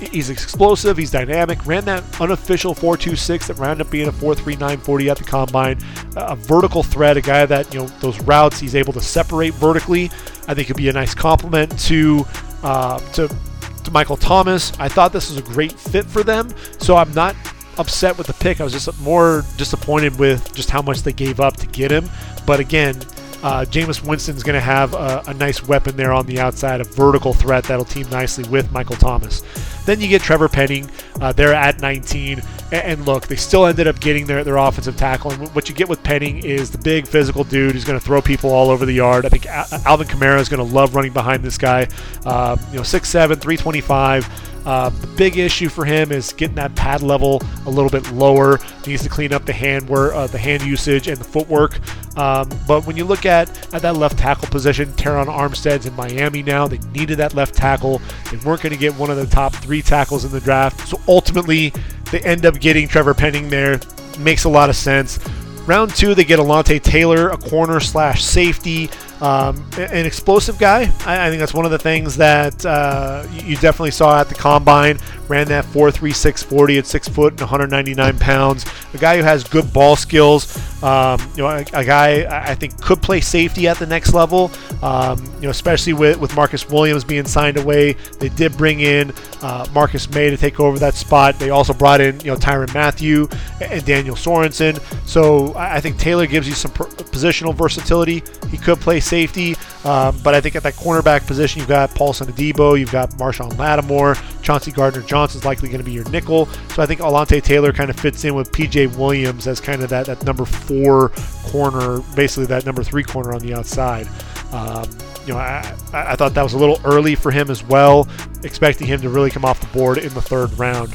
he's explosive, he's dynamic, ran that unofficial 4.26 that rounded up being a 4.39 40 at the combine. A vertical threat, a guy that, those routes, he's able to separate vertically. I think it'd be a nice compliment to Michael Thomas. I thought this was a great fit for them, so I'm not upset with the pick. I was just more disappointed with just how much they gave up to get him. But again, Jameis Winston's going to have a nice weapon there on the outside, a vertical threat that'll team nicely with Michael Thomas. Then you get Trevor Penning there at 19. And look, they still ended up getting their offensive tackle. And what you get with Penning is the big physical dude who's going to throw people all over the yard. I think Alvin Kamara is going to love running behind this guy. 6'7", 325. Big issue for him is getting that pad level a little bit lower. He needs to clean up the hand usage and the footwork. But when you look at that left tackle position, Teron Armstead's in Miami now. They needed that left tackle. They weren't going to get one of the top three tackles in the draft. So ultimately, they end up getting Trevor Penning there. Makes a lot of sense. Round two, they get Alante Taylor, a corner/safety, an explosive guy. I think that's one of the things that you definitely saw at the combine. Ran that 4.36 40 at 6 foot and 199 pounds. A guy who has good ball skills. A guy I think could play safety at the next level. Especially with Marcus Williams being signed away, they did bring in Marcus May to take over that spot. They also brought in Tyrann Mathieu and Daniel Sorensen. So I think Taylor gives you some positional versatility. He could play safety, but I think at that cornerback position, you've got Paulson Adebo, you've got Marshawn Lattimore, Chauncey Gardner-Johnson's likely going to be your nickel. So I think Alante Taylor kind of fits in with P.J. Williams as kind of that number four corner, basically that number three corner on the outside. I thought that was a little early for him as well, expecting him to really come off the board in the third round.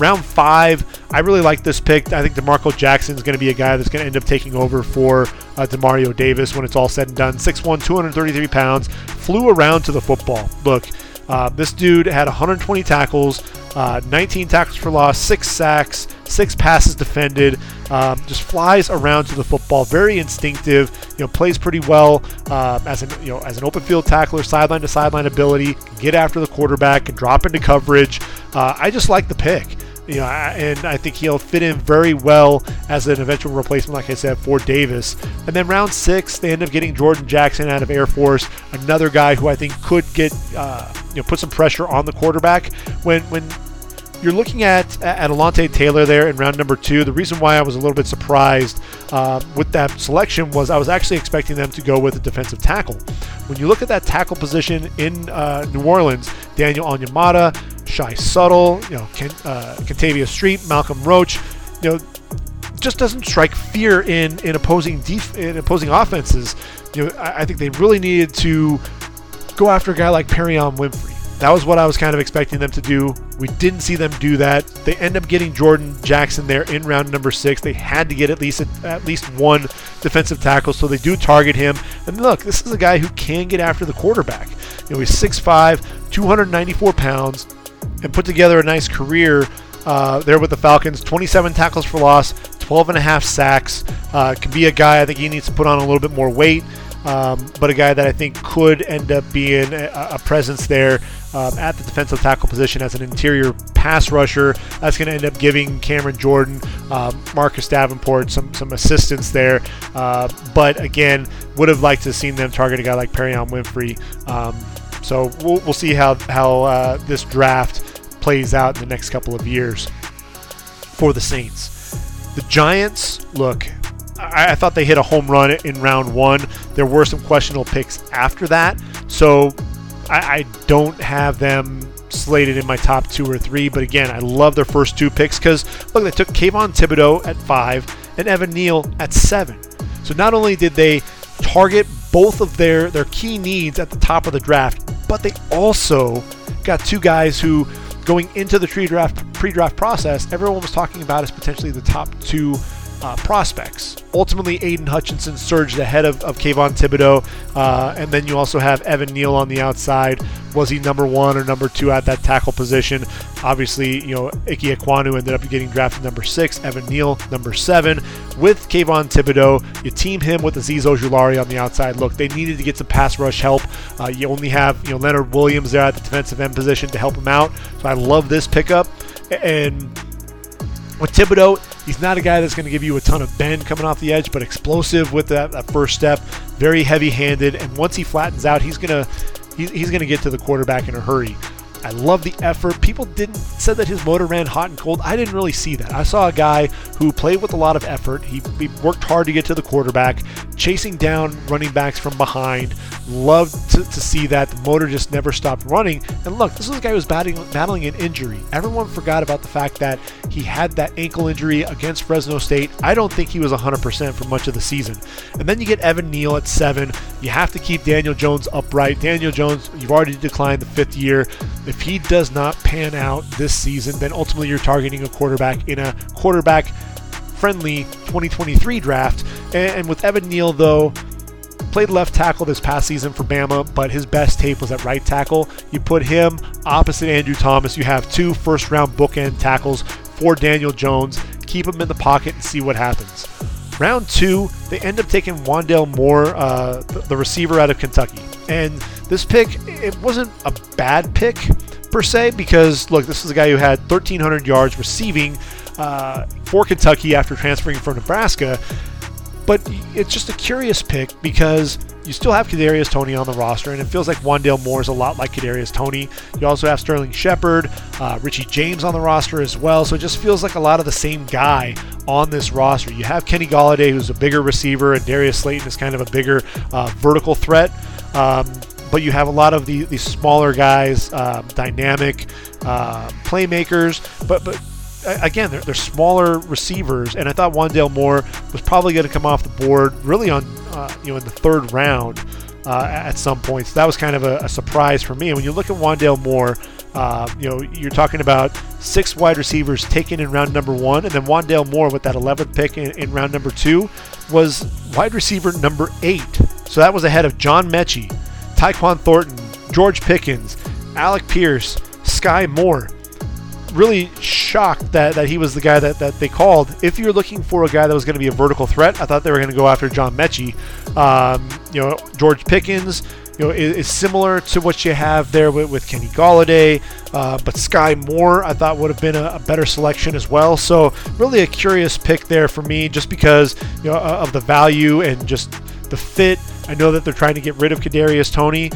Round five, I really like this pick. I think DeMarco Jackson is going to be a guy that's going to end up taking over for Demario Davis when it's all said and done. 6'1", 233 pounds, flew around to the football. Look, this dude had 120 tackles, 19 tackles for loss, 6 sacks, 6 passes defended. Just flies around to the football, very instinctive. Plays pretty well as an open field tackler, sideline to sideline ability. Can get after the quarterback, can drop into coverage. I just like the pick. And I think he'll fit in very well as an eventual replacement, like I said, for Davis. And then round six, they end up getting Jordan Jackson out of Air Force, another guy who I think could get put some pressure on the quarterback. When you're looking at Alante Taylor there in round number two, the reason why I was a little bit surprised with that selection was I was actually expecting them to go with a defensive tackle. When you look at that tackle position in New Orleans, Daniel Onyemata, Shy Suttle, Kentavia Street, Malcolm Roach, just doesn't strike fear in opposing offenses. I think they really needed to go after a guy like Perion Winfrey. That was what I was kind of expecting them to do. We didn't see them do that. They end up getting Jordan Jackson there in round number six. They had to get at least one defensive tackle, so they do target him. And look, this is a guy who can get after the quarterback. He's 6'5", 294 pounds, and put together a nice career there with the Falcons. 27 tackles for loss, 12 and a half sacks. Can be a guy, I think he needs to put on a little bit more weight. But a guy that I think could end up being a presence there at the defensive tackle position as an interior pass rusher. That's going to end up giving Cameron Jordan, Marcus Davenport some assistance there. But again, would have liked to have seen them target a guy like Perion Winfrey. So we'll see how this draft plays out in the next couple of years for the Saints. The Giants, look, I thought they hit a home run in round one. There were some questionable picks after that, so I don't have them slated in my top two or three. But again, I love their first two picks because, look, they took Kayvon Thibodeau at 5 and Evan Neal at 7. So not only did they target both of their key needs at the top of the draft, but they also got two guys who, going into the pre-draft process, everyone was talking about as potentially the top two prospects. Ultimately, Aiden Hutchinson surged ahead of Kayvon Thibodeau, and then you also have Evan Neal on the outside. Was he number one or number two at that tackle position? Obviously, Ike Ekwonu ended up getting drafted number 6, Evan Neal number 7. With Kayvon Thibodeau, you team him with Azeez Ojulari on the outside. Look, they needed to get some pass rush help. You only have Leonard Williams there at the defensive end position to help him out. So I love this pickup. And with Thibodeau, he's not a guy that's going to give you a ton of bend coming off the edge, but explosive with that first step, very heavy-handed, and once he flattens out, he's gonna get to the quarterback in a hurry. I love the effort. People said that his motor ran hot and cold. I didn't really see that. I saw a guy who played with a lot of effort. He worked hard to get to the quarterback, chasing down running backs from behind. Loved to see that. The motor just never stopped running. And look, this was a guy who was battling an injury. Everyone forgot about the fact that he had that ankle injury against Fresno State. I don't think he was 100% for much of the season. And then you get Evan Neal at 7. You have to keep Daniel Jones upright. Daniel Jones, you've already declined the 5th year. If he does not pan out this season, then ultimately you're targeting a quarterback in a quarterback-friendly 2023 draft. And with Evan Neal, though, played left tackle this past season for Bama, but his best tape was at right tackle. You put him opposite Andrew Thomas. You have two first-round bookend tackles for Daniel Jones. Keep him in the pocket and see what happens. Round two, they end up taking Wandale Moore, the receiver out of Kentucky. And this pick, it wasn't a bad pick per se, because, look, this is a guy who had 1,300 yards receiving for Kentucky after transferring from Nebraska. But it's just a curious pick because you still have Kadarius Toney on the roster, and it feels like Wandale Moore is a lot like Kadarius Toney. You also have Sterling Shepard, Richie James on the roster as well, so it just feels like a lot of the same guy on this roster. You have Kenny Golladay, who's a bigger receiver, and Darius Slayton is kind of a bigger vertical threat. But you have a lot of the smaller guys, dynamic playmakers, but again, they're smaller receivers, and I thought Wandale Moore was probably going to come off the board really on in the third round at some point. So that was kind of a surprise for me. And when you look at Wandale Moore, you're talking about six wide receivers taken in round number one, and then Wandale Moore with that 11th pick in round number two was wide receiver number 8. So that was ahead of John Mechie, Tyquan Thornton, George Pickens, Alec Pierce, Sky Moore. Really shocked that he was the guy that they called. If you're looking for a guy that was going to be a vertical threat, I thought they were going to go after John Mechie. George Pickens, is similar to what you have there with Kenny Golladay, but Sky Moore I thought would have been a better selection as well. So really a curious pick there for me, just because of the value and just the fit. I know that they're trying to get rid of Kadarius Toney,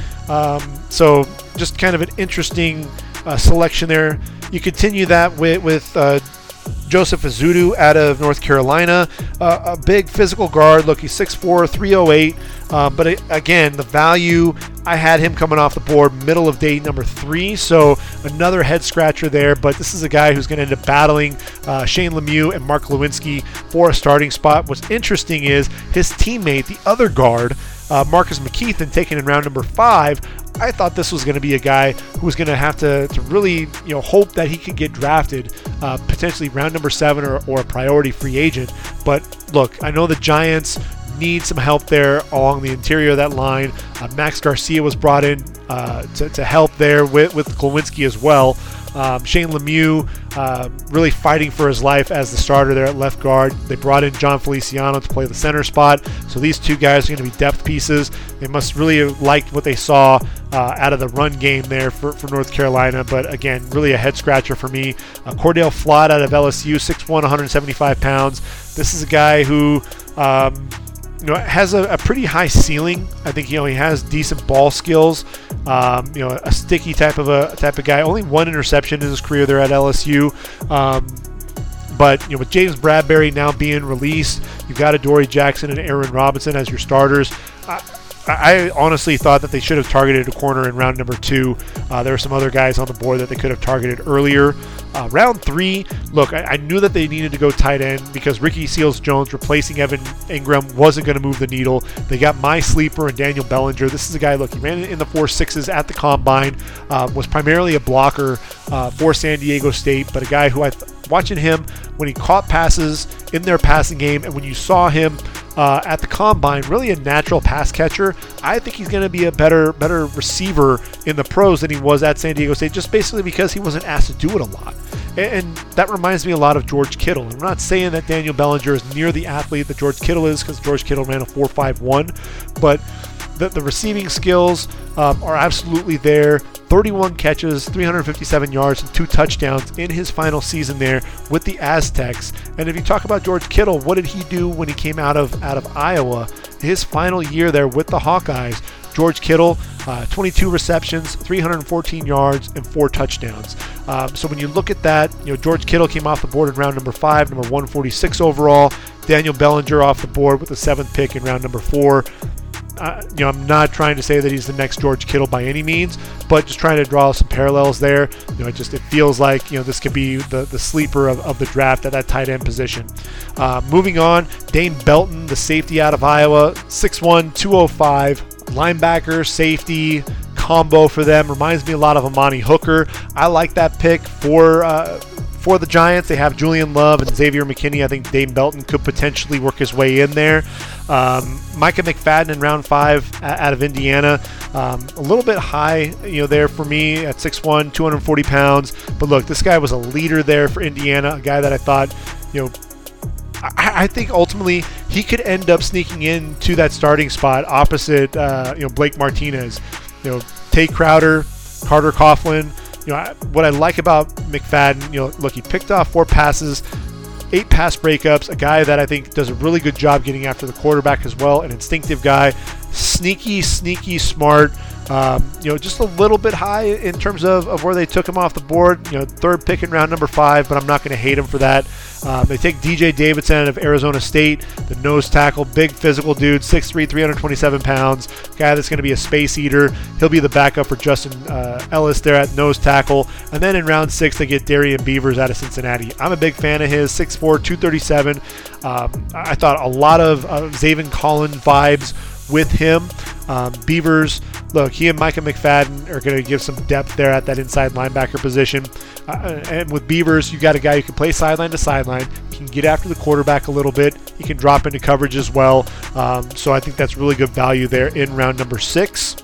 so just kind of an interesting selection there. You continue that with Joseph Azudu out of North Carolina, a big physical guard. Look, he's 6'4", 308. But again, the value, I had him coming off the board middle of day number 3. So another head scratcher there. But this is a guy who's going to end up battling Shane Lemieux and Mark Lewinsky for a starting spot. What's interesting is his teammate, the other guard, Marcus McKeithen, taken in round number 5. I thought this was going to be a guy who was going to have to really hope that he could get drafted, potentially round number 7 or a priority free agent. But look, I know the Giants need some help there along the interior of that line. Max Garcia was brought in to help there with Glowinski as well. Shane Lemieux really fighting for his life as the starter there at left guard. They brought in John Feliciano to play the center spot. So these two guys are going to be depth pieces. They must really have liked what they saw out of the run game there for North Carolina. But again, really a head scratcher for me. Cordell Flott out of LSU, 6'1", 175 pounds. This is a guy who has a pretty high ceiling. I think he has decent ball skills. A sticky type of guy. Only one interception in his career there at LSU. But with James Bradberry now being released, you've got Adoree Jackson and Aaron Robinson as your starters. I honestly thought that they should have targeted a corner in round number 2. There were some other guys on the board that they could have targeted earlier. Round 3, look, I knew that they needed to go tight end because Ricky Seals-Jones replacing Evan Ingram wasn't going to move the needle. They got my sleeper and Daniel Bellinger. This is a guy, look, he ran in the 4.6s at the combine, was primarily a blocker for San Diego State, but a guy who watching him when he caught passes in their passing game, and when you saw him at the combine, really a natural pass catcher. I think he's going to be a better receiver in the pros than he was at San Diego State, just basically because he wasn't asked to do it a lot. And that reminds me a lot of George Kittle. And I'm not saying that Daniel Bellinger is near the athlete that George Kittle is, because George Kittle ran a 4.51, but the receiving skills are absolutely there. 31 catches, 357 yards, and 2 touchdowns in his final season there with the Aztecs. And if you talk about George Kittle, what did he do when he came out of Iowa? His final year there with the Hawkeyes, George Kittle, 22 receptions, 314 yards, and 4 touchdowns. So when you look at that, George Kittle came off the board in round number 5, number 146 overall. Daniel Bellinger off the board with the 7th pick in round number 4. I'm not trying to say that he's the next George Kittle by any means, but just trying to draw some parallels there. It feels like this could be the sleeper of the draft at that tight end position. Moving on, Dane Belton, the safety out of Iowa, 6'1", 205, linebacker, safety, combo for them. Reminds me a lot of Imani Hooker. I like that pick for the Giants. They have Julian Love and Xavier McKinney. I think Dane Belton could potentially work his way in there. Micah McFadden in round 5 out of Indiana. A little bit high, there for me at 6'1", 240 pounds. But look, this guy was a leader there for Indiana, a guy that I thought, I think ultimately he could end up sneaking into that starting spot opposite, Blake Martinez, Tate Crowder, Carter Coughlin. What I like about McFadden, look, he picked off 4 passes, 8 pass breakups, a guy that I think does a really good job getting after the quarterback as well, an instinctive guy, sneaky, smart, just a little bit high in terms of where they took him off the board, 3rd pick in round number 5, but I'm not going to hate him for that. They take DJ Davidson of Arizona State, the nose tackle, big physical dude, 6'3", 327 pounds, guy that's going to be a space eater. He'll be the backup for Justin Ellis there at nose tackle. And then in round 6, they get Darian Beavers out of Cincinnati. I'm a big fan of his, 6'4", 237. I thought a lot of Zaven Collins vibes with him. Beavers, look, he and Micah McFadden are going to give some depth there at that inside linebacker position. And with Beavers, you got a guy who can play sideline to sideline. He can get after the quarterback a little bit. He can drop into coverage as well. So I think that's really good value there in round number 6,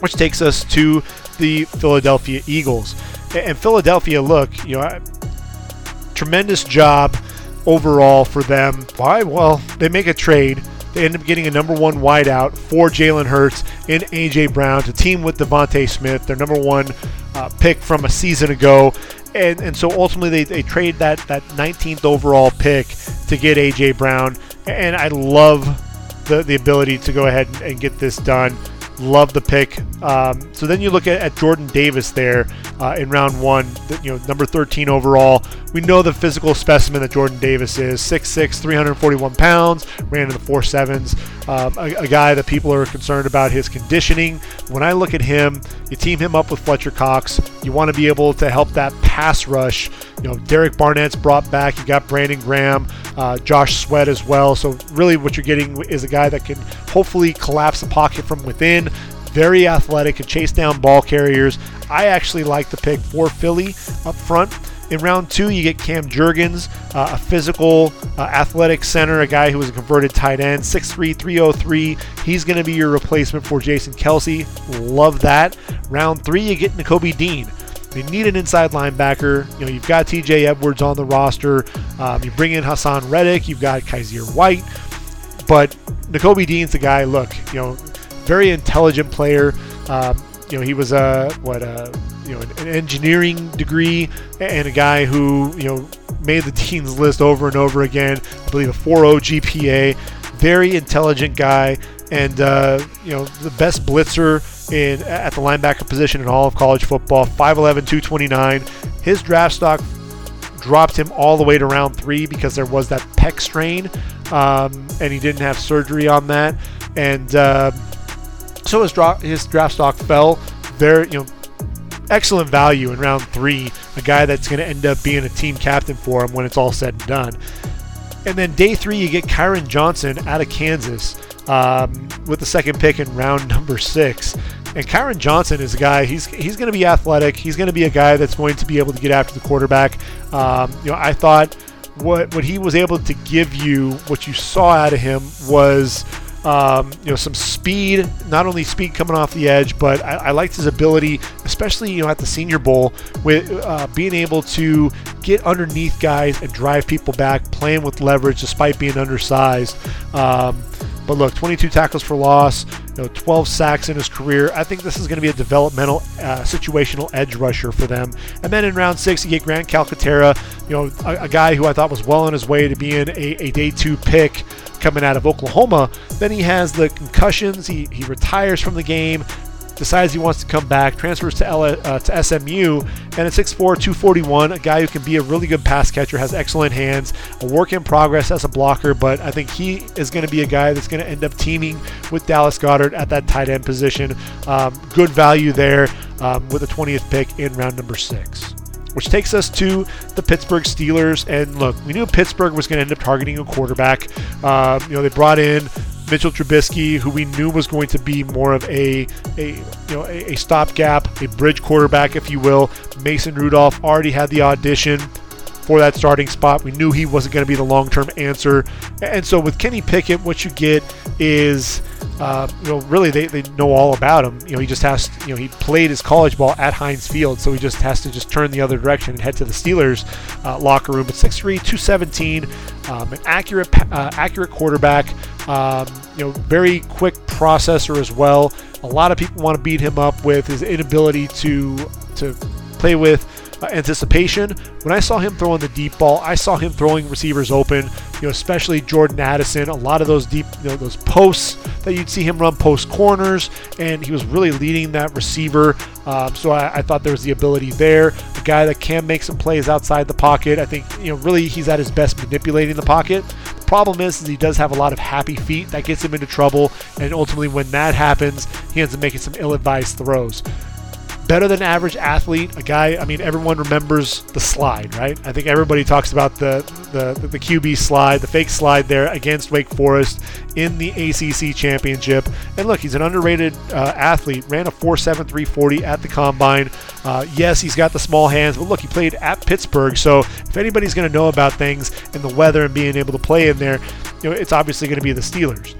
which takes us to the Philadelphia Eagles. And Philadelphia, look, tremendous job overall for them. Why? Well, they make a trade. They end up getting a number 1 wideout for Jalen Hurts and A.J. Brown to team with Devontae Smith, their number 1 pick from a season ago. And so ultimately they trade that 19th overall pick to get A.J. Brown. And I love the ability to go ahead and get this done. Love the pick. So then you look at Jordan Davis there in round 1, number 13 overall. We know the physical specimen that Jordan Davis is, 6'6", 341 pounds, ran in the 4.7s, a guy that people are concerned about his conditioning. When I look at him, you team him up with Fletcher Cox. You want to be able to help that pass rush. Derek Barnett's brought back. You got Brandon Graham, Josh Sweat as well. So really what you're getting is a guy that can hopefully collapse the pocket from within. Very athletic, can chase down ball carriers. I actually like the pick for Philly up front. In round 2, you get Cam Jurgens, a physical, athletic center, a guy who was a converted tight end, 6'3", 303. He's going to be your replacement for Jason Kelsey. Love that. Round 3, you get Nakobe Dean. They need an inside linebacker. You've got TJ Edwards on the roster. You bring in Hassan Reddick. You've got Kaiser White. But Nakobe Dean's the guy. Look, very intelligent player. He was an engineering degree and a guy who, made the Dean's List over and over again. I believe a 4.0 GPA. Very intelligent guy and, the best blitzer at the linebacker position in all of college football, 5'11", 229. His draft stock dropped him all the way to round 3 because there was that pec strain, and he didn't have surgery on that. And so his draft stock fell. There, excellent value in round 3, a guy that's going to end up being a team captain for him when it's all said and done. And then day 3, you get Kyron Johnson out of Kansas with the 2nd pick in round number 6. And Kyron Johnson is a guy, he's going to be athletic. He's going to be a guy that's going to be able to get after the quarterback. I thought what he was able to give you, what you saw out of him was some speed, not only speed coming off the edge, but I liked his ability, especially at the Senior Bowl, with being able to get underneath guys and drive people back, playing with leverage despite being undersized. But look, 22 tackles for loss, 12 sacks in his career. I think this is going to be a developmental, situational edge rusher for them. And then in round 6, you get Grant Calcaterra, a guy who I thought was well on his way to being a day 2 pick coming out of Oklahoma. Then he has the concussions. He retires from the game, decides he wants to come back, transfers to SMU, and at 6'4", 241, a guy who can be a really good pass catcher, has excellent hands, a work in progress as a blocker, but I think he is going to be a guy that's going to end up teaming with Dallas Goedert at that tight end position. Good value there with a 20th pick in round number 6. Which takes us to the Pittsburgh Steelers. And look, we knew Pittsburgh was going to end up targeting a quarterback. They brought in Mitchell Trubisky, who we knew was going to be more of a stopgap, a bridge quarterback, if you will. Mason Rudolph already had the audition for that starting spot. We knew he wasn't going to be the long-term answer. And so with Kenny Pickett, what you get is, really they know all about him. He just has to, he played his college ball at Heinz Field, so he just has to just turn the other direction and head to the Steelers locker room. But 6'3", 217, an accurate quarterback, very quick processor as well. A lot of people want to beat him up with his inability to play with anticipation. When I saw him throwing the deep ball, I saw him throwing receivers open, especially Jordan Addison, a lot of those deep, those posts that you'd see him run, post corners, and he was really leading that receiver. So I thought there was the ability there. A guy that can make some plays outside the pocket. I think, really he's at his best manipulating the pocket. The problem is he does have a lot of happy feet. That gets him into trouble, and ultimately when that happens, he ends up making some ill-advised throws. Better than average athlete, a guy, everyone remembers the slide, right? I think everybody talks about the QB slide, the fake slide there against Wake Forest in the ACC Championship. And look, he's an underrated athlete, ran a 4.73 40 at the Combine. Yes, he's got the small hands, but look, he played at Pittsburgh. So if anybody's going to know about things and the weather and being able to play in there, it's obviously going to be the Steelers.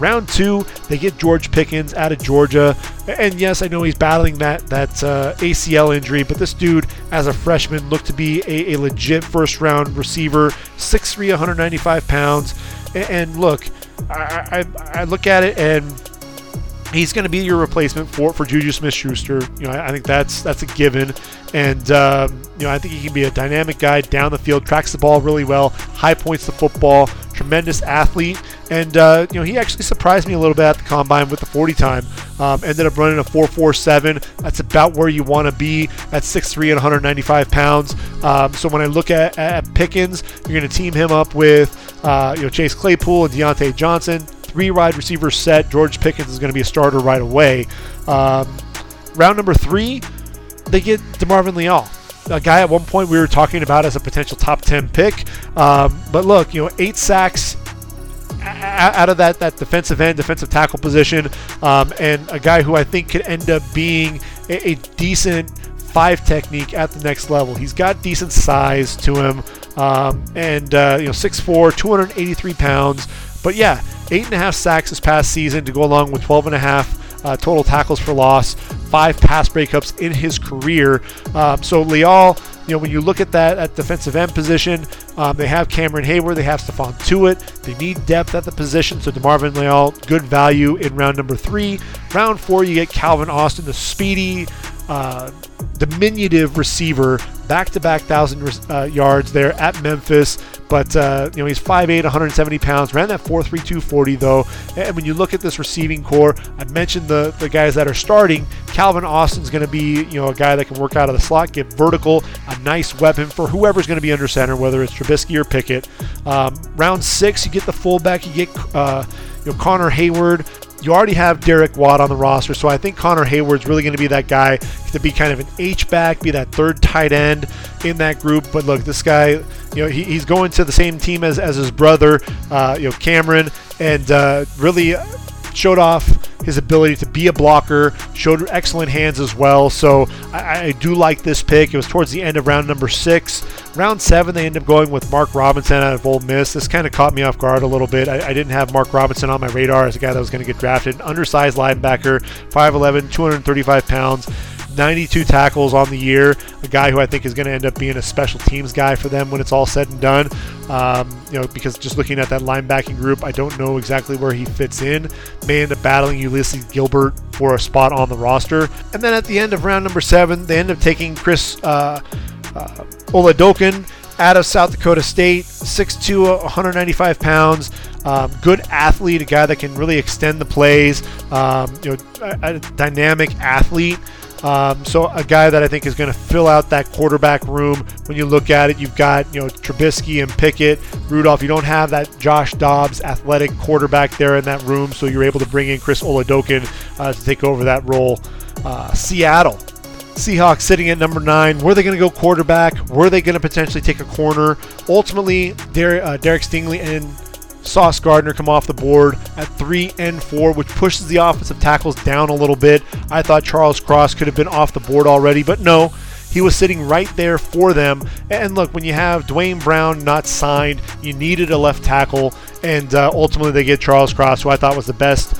Round two, they get George Pickens out of Georgia. And yes, I know he's battling that ACL injury, but this dude, as a freshman, looked to be a legit first-round receiver, 6'3", 195 pounds. And look, I look at it, and he's going to be your replacement for Juju Smith-Schuster. I think that's a given. And, I think he can be a dynamic guy down the field, tracks the ball really well, high points the football, tremendous athlete. And, he actually surprised me a little bit at the Combine with the 40 time. Ended up running a 4.47. That's about where you want to be at 6'3" and 195 pounds. So when I look at Pickens, you're going to team him up with, Chase Claypool and Deontay Johnson. Three wide receiver set. George Pickens is going to be a starter right away. Round number three, they get DeMarvin Leal, a guy at one point we were talking about as a potential top 10 pick. But look, 8 sacks out of that defensive tackle position, and a guy who I think could end up being a decent 5 technique at the next level. He's got decent size to him, 6'4", 283 pounds. But yeah, 8.5 sacks this past season to go along with 12.5 total tackles for loss, 5 pass breakups in his career. So Leal, when you look at that at defensive end position, they have Cameron Hayward, they have Stephon Tuitt. They need depth at the position, so DeMarvin Leal, good value in round number 3. Round 4, you get Calvin Austin, the speedy, diminutive receiver, back-to-back 1,000 yards there at Memphis. But, he's 5'8", 170 pounds, ran that 4.32 40 though. And when you look at this receiving core, I mentioned the guys that are starting. Calvin Austin's going to be, a guy that can work out of the slot, get vertical, a nice weapon for whoever's going to be under center, whether it's Trubisky or Pickett. Round 6, you get the fullback, you get, Connor Hayward. You already have Derek Watt on the roster, so I think Connor Hayward's really going to be that guy to be kind of an H-back, be that third tight end in that group. But look, this guy, he's going to the same team as his brother, Cameron, and really showed off his ability to be a blocker, showed excellent hands as well. So I do like this pick. It was towards the end of round number 6. Round 7, they end up going with Mark Robinson out of Ole Miss. This kind of caught me off guard a little bit. I didn't have Mark Robinson on my radar as a guy that was going to get drafted. An undersized linebacker, 5'11", 235 pounds, 92 tackles on the year. A guy who I think is going to end up being a special teams guy for them when it's all said and done. Because just looking at that linebacking group, I don't know exactly where he fits in. May end up battling Ulysses Gilbert for a spot on the roster. And then at the end of round number 7, they end up taking Chris Oladokun out of South Dakota State, 6'2", 195 pounds. Good athlete, a guy that can really extend the plays. A dynamic athlete. So a guy that I think is going to fill out that quarterback room. When you look at it, you've got, Trubisky and Pickett, Rudolph. You don't have that Josh Dobbs athletic quarterback there in that room, so you're able to bring in Chris Oladokun to take over that role. Seattle Seahawks sitting at number 9. Were they going to go quarterback? Were they going to potentially take a corner? Ultimately, Derek Stingley and Sauce Gardner come off the board at 3 and 4, which pushes the offensive tackles down a little bit. I thought Charles Cross could have been off the board already, but no, he was sitting right there for them. And look, when you have Dwayne Brown not signed, you needed a left tackle, and ultimately they get Charles Cross, who I thought was the best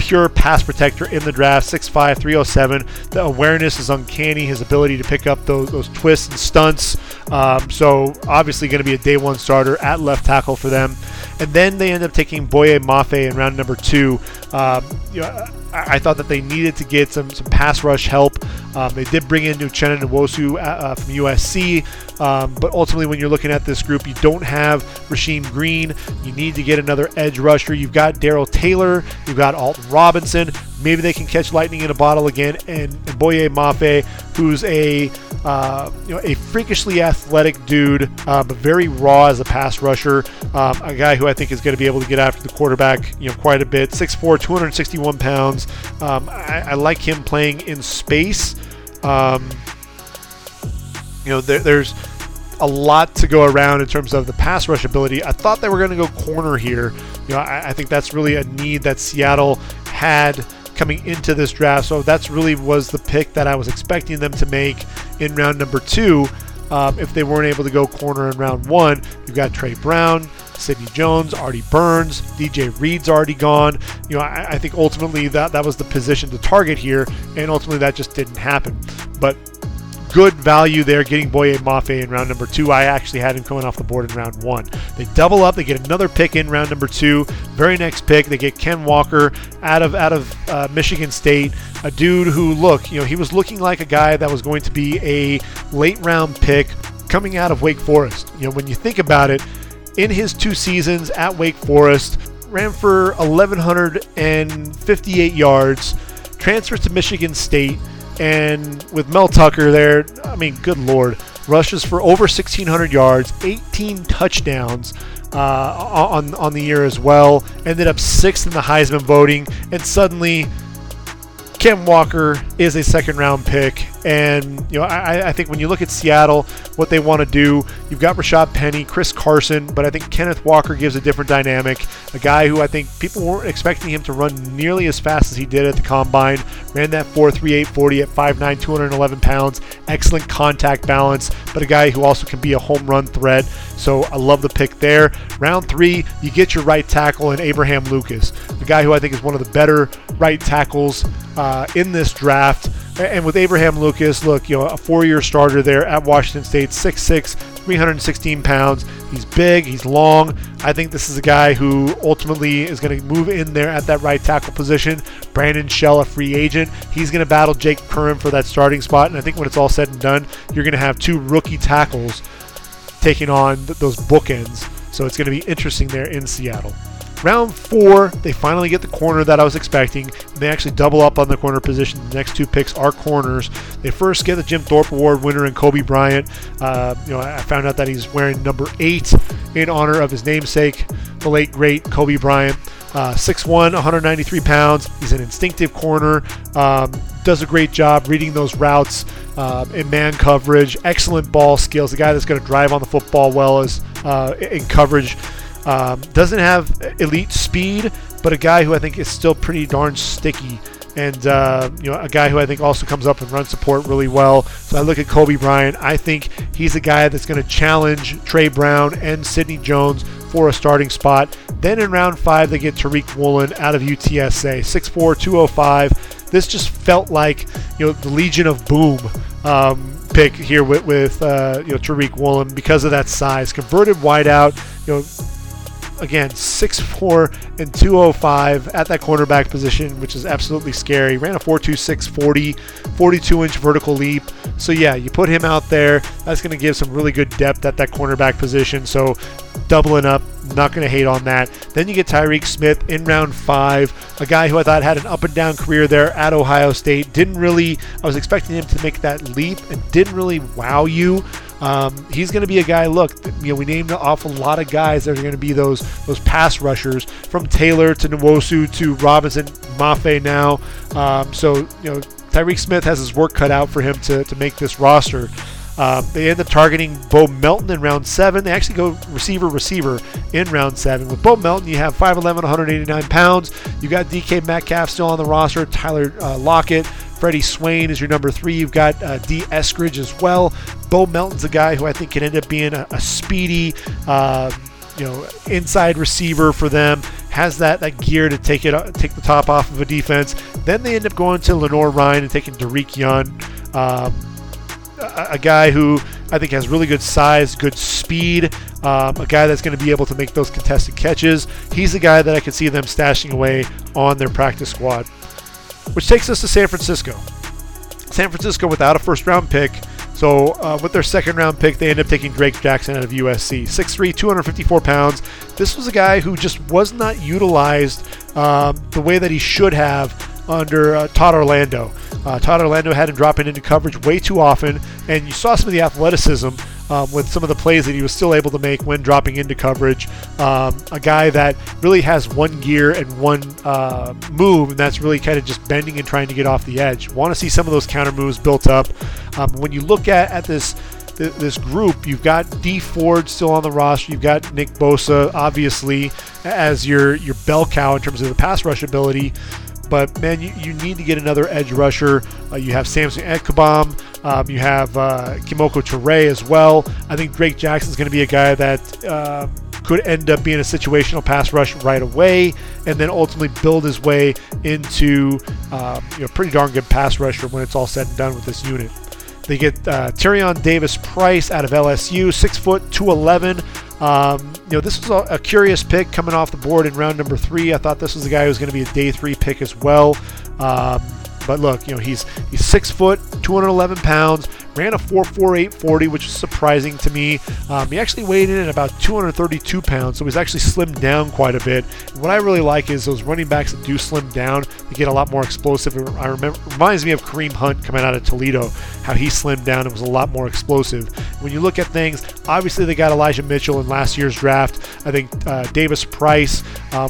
pure pass protector in the draft. 6'5", 307. The awareness is uncanny, his ability to pick up those twists and stunts. So obviously going to be a day one starter at left tackle for them. And then they end up taking Boye Mafé in round number 2. I thought that they needed to get some pass rush help. They did bring in Uchenna Nwosu from USC, but ultimately when you're looking at this group, you don't have Rasheem Green. You need to get another edge rusher. You've got Daryl Taylor. You've got Alton Robinson. Maybe they can catch lightning in a bottle again. And Boye Mafé, who's a freakishly athletic dude, but very raw as a pass rusher. A guy who I think is going to be able to get after the quarterback, quite a bit. 6'4", 261 pounds. I like him playing in space. There's a lot to go around in terms of the pass rush ability. I thought they were going to go corner here. I think that's really a need that Seattle had coming into this draft. So that's really was the pick that I was expecting them to make in round number 2. If they weren't able to go corner in round 1, you've got Trey Brown, Sidney Jones, Artie Burns, DJ Reed's already gone. I think ultimately that was the position to target here, and ultimately that just didn't happen. But good value there, getting Boye Mafé in round number 2. I actually had him coming off the board in round 1. They double up. They get another pick in round number 2. Very next pick, they get Ken Walker out of Michigan State, a dude who, look, he was looking like a guy that was going to be a late-round pick coming out of Wake Forest. When you think about it, in his 2 seasons at Wake Forest, ran for 1,158 yards, transfers to Michigan State, and with Mel Tucker there, good Lord, rushes for over 1,600 yards, 18 touchdowns on the year as well. Ended up 6th in the Heisman voting, and suddenly Ken Walker is a second-round pick. And I think when you look at Seattle, what they want to do, you've got Rashad Penny, Chris Carson, but I think Kenneth Walker gives a different dynamic. A guy who I think people weren't expecting him to run nearly as fast as he did at the combine. Ran that 4.38 40 at 5'9", 211 pounds. Excellent contact balance, but a guy who also can be a home run threat. So I love the pick there. Round 3, you get your right tackle in Abraham Lucas, the guy who I think is one of the better right tackles in this draft. And with Abraham Lucas, look, a 4-year starter there at Washington State, 6'6", 316 pounds. He's big, he's long. I think this is a guy who ultimately is going to move in there at that right tackle position. Brandon Shell, a free agent, he's going to battle Jake Curran for that starting spot. And I think when it's all said and done, you're going to have 2 rookie tackles taking on those bookends. So it's going to be interesting there in Seattle. Round 4, they finally get the corner that I was expecting. They actually double up on the corner position. The next 2 picks are corners. They first get the Jim Thorpe Award winner in Kobe Bryant. I found out that he's wearing number 8 in honor of his namesake, the late, great Kobe Bryant. 6'1", 193 pounds. He's an instinctive corner. Does a great job reading those routes in man coverage. Excellent ball skills. The guy that's going to drive on the football well is in coverage. Doesn't have elite speed, but a guy who I think is still pretty darn sticky, and a guy who I think also comes up and run support really well. So I look at Kobe Bryant. I think he's a guy that's going to challenge Trey Brown and Sidney Jones for a starting spot. Then in round 5, they get Tariq Woolen out of UTSA, 6'4", 205. This just felt like the Legion of Boom pick here with Tariq Woolen because of that size. Converted wideout, Again, 6'4" and 205 at that cornerback position, which is absolutely scary. Ran a 4.26 40, 42-inch vertical leap. So, yeah, you put him out there. That's going to give some really good depth at that cornerback position. So, doubling up, not going to hate on that. Then you get Tyreek Smith in round 5, a guy who I thought had an up-and-down career there at Ohio State. I was expecting him to make that leap and didn't really wow you. He's going to be a guy, we named off a lot of guys that are going to be those pass rushers, from Taylor to Nwosu to Robinson, Mafe now. Tyreek Smith has his work cut out for him to make this roster. They end up targeting Bo Melton in round 7. They actually go receiver in round 7. With Bo Melton, you have 5'11", 189 pounds. You got DK Metcalf still on the roster. Tyler Lockett. Freddie Swain is your number 3. You've got D. Eskridge as well. Bo Melton's a guy who I think can end up being a speedy, inside receiver for them. Has that gear to take the top off of a defense. Then they end up going to Lenore Ryan and taking Derek Young, a guy who I think has really good size, good speed, a guy that's going to be able to make those contested catches. He's the guy that I could see them stashing away on their practice squad. Which takes us to San Francisco. San Francisco without a first-round pick. So with their second-round pick, they end up taking Drake Jackson out of USC. 6'3", 254 pounds. This was a guy who just was not utilized the way that he should have under Todd Orlando. Todd Orlando had him dropping into coverage way too often, and you saw some of the athleticism with some of the plays that he was still able to make when dropping into coverage. A guy that really has one gear and one move, and that's really kind of just bending and trying to get off the edge. Want to see some of those counter moves built up. When you look at this group, you've got D. Ford still on the roster. You've got Nick Bosa, obviously, as your bell cow in terms of the pass rush ability. But, man, you need to get another edge rusher. You have Samson Ekbom. You have Kimoko Toure as well. I think Drake Jackson's going to be a guy that could end up being a situational pass rush right away and then ultimately build his way into pretty darn good pass rusher when it's all said and done with this unit. They get Tyrion Davis-Price out of LSU, 6 foot, 211. This was a curious pick coming off the board in round number 3. I thought this was a guy who was going to be a day 3 pick as well. But look, he's 6 foot, 211 pounds, ran a 4.48 40, which was surprising to me. He actually weighed in at about 232 pounds, so he's actually slimmed down quite a bit. And what I really like is those running backs that do slim down, they get a lot more explosive. Reminds me of Kareem Hunt coming out of Toledo, how he slimmed down and was a lot more explosive. When you look at things, obviously they got Elijah Mitchell in last year's draft. I think Davis-Price,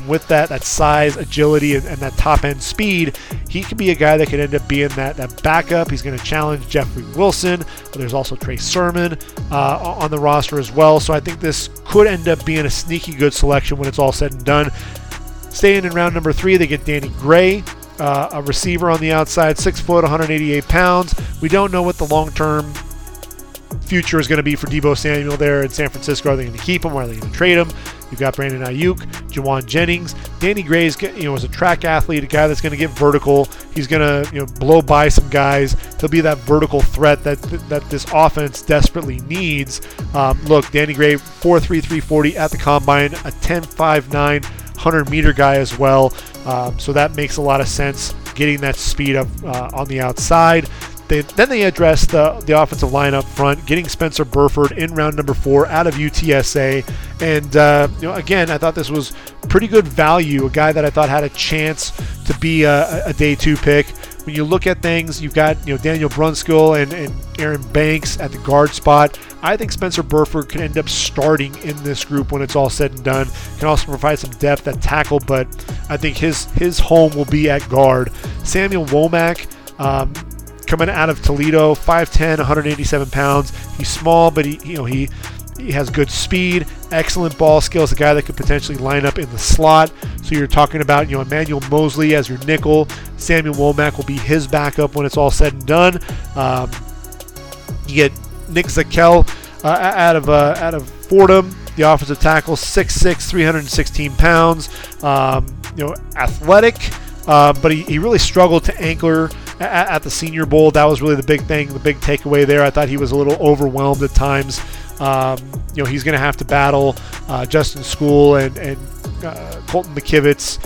with that size, agility, and that top-end speed, he could be a guy that could end up being that backup. He's going to challenge Jeffrey Wilson. There's also Trey Sermon on the roster as well. So I think this could end up being a sneaky good selection when it's all said and done. Staying in round number 3, they get Danny Gray, a receiver on the outside, 6 foot, 188 pounds. We don't know what the long-term future is going to be for Deebo Samuel there in San Francisco. Are they going to keep him? Or are they going to trade him? You've got Brandon Ayuk, Jawan Jennings. Danny Gray's, is a track athlete, a guy that's going to get vertical. He's going to, blow by some guys. He'll be that vertical threat that this offense desperately needs. Look, Danny Gray, 4.3, 340 at the combine, a 10.59, 100-meter guy as well. So that makes a lot of sense, getting that speed up on the outside. Then they address the offensive line up front, getting Spencer Burford in round number 4 out of UTSA. And, again, I thought this was pretty good value, a guy that I thought had a chance to be a day 2 pick. When you look at things, you've got, Daniel Brunskill and Aaron Banks at the guard spot. I think Spencer Burford could end up starting in this group when it's all said and done. Can also provide some depth at tackle, but I think his home will be at guard. Samuel Womack, coming out of Toledo, 5'10", 187 pounds. He's small, but he has good speed, excellent ball skills, a guy that could potentially line up in the slot. So you're talking about, Emmanuel Mosley as your nickel. Samuel Womack will be his backup when it's all said and done. You get Nick Zakel out of Fordham, the offensive tackle, 6'6", 316 pounds. Athletic, but he really struggled to anchor at the Senior Bowl. That was really the big thing, the big takeaway there. I thought he was a little overwhelmed at times. He's going to have to battle Justin School and Colton McKivitz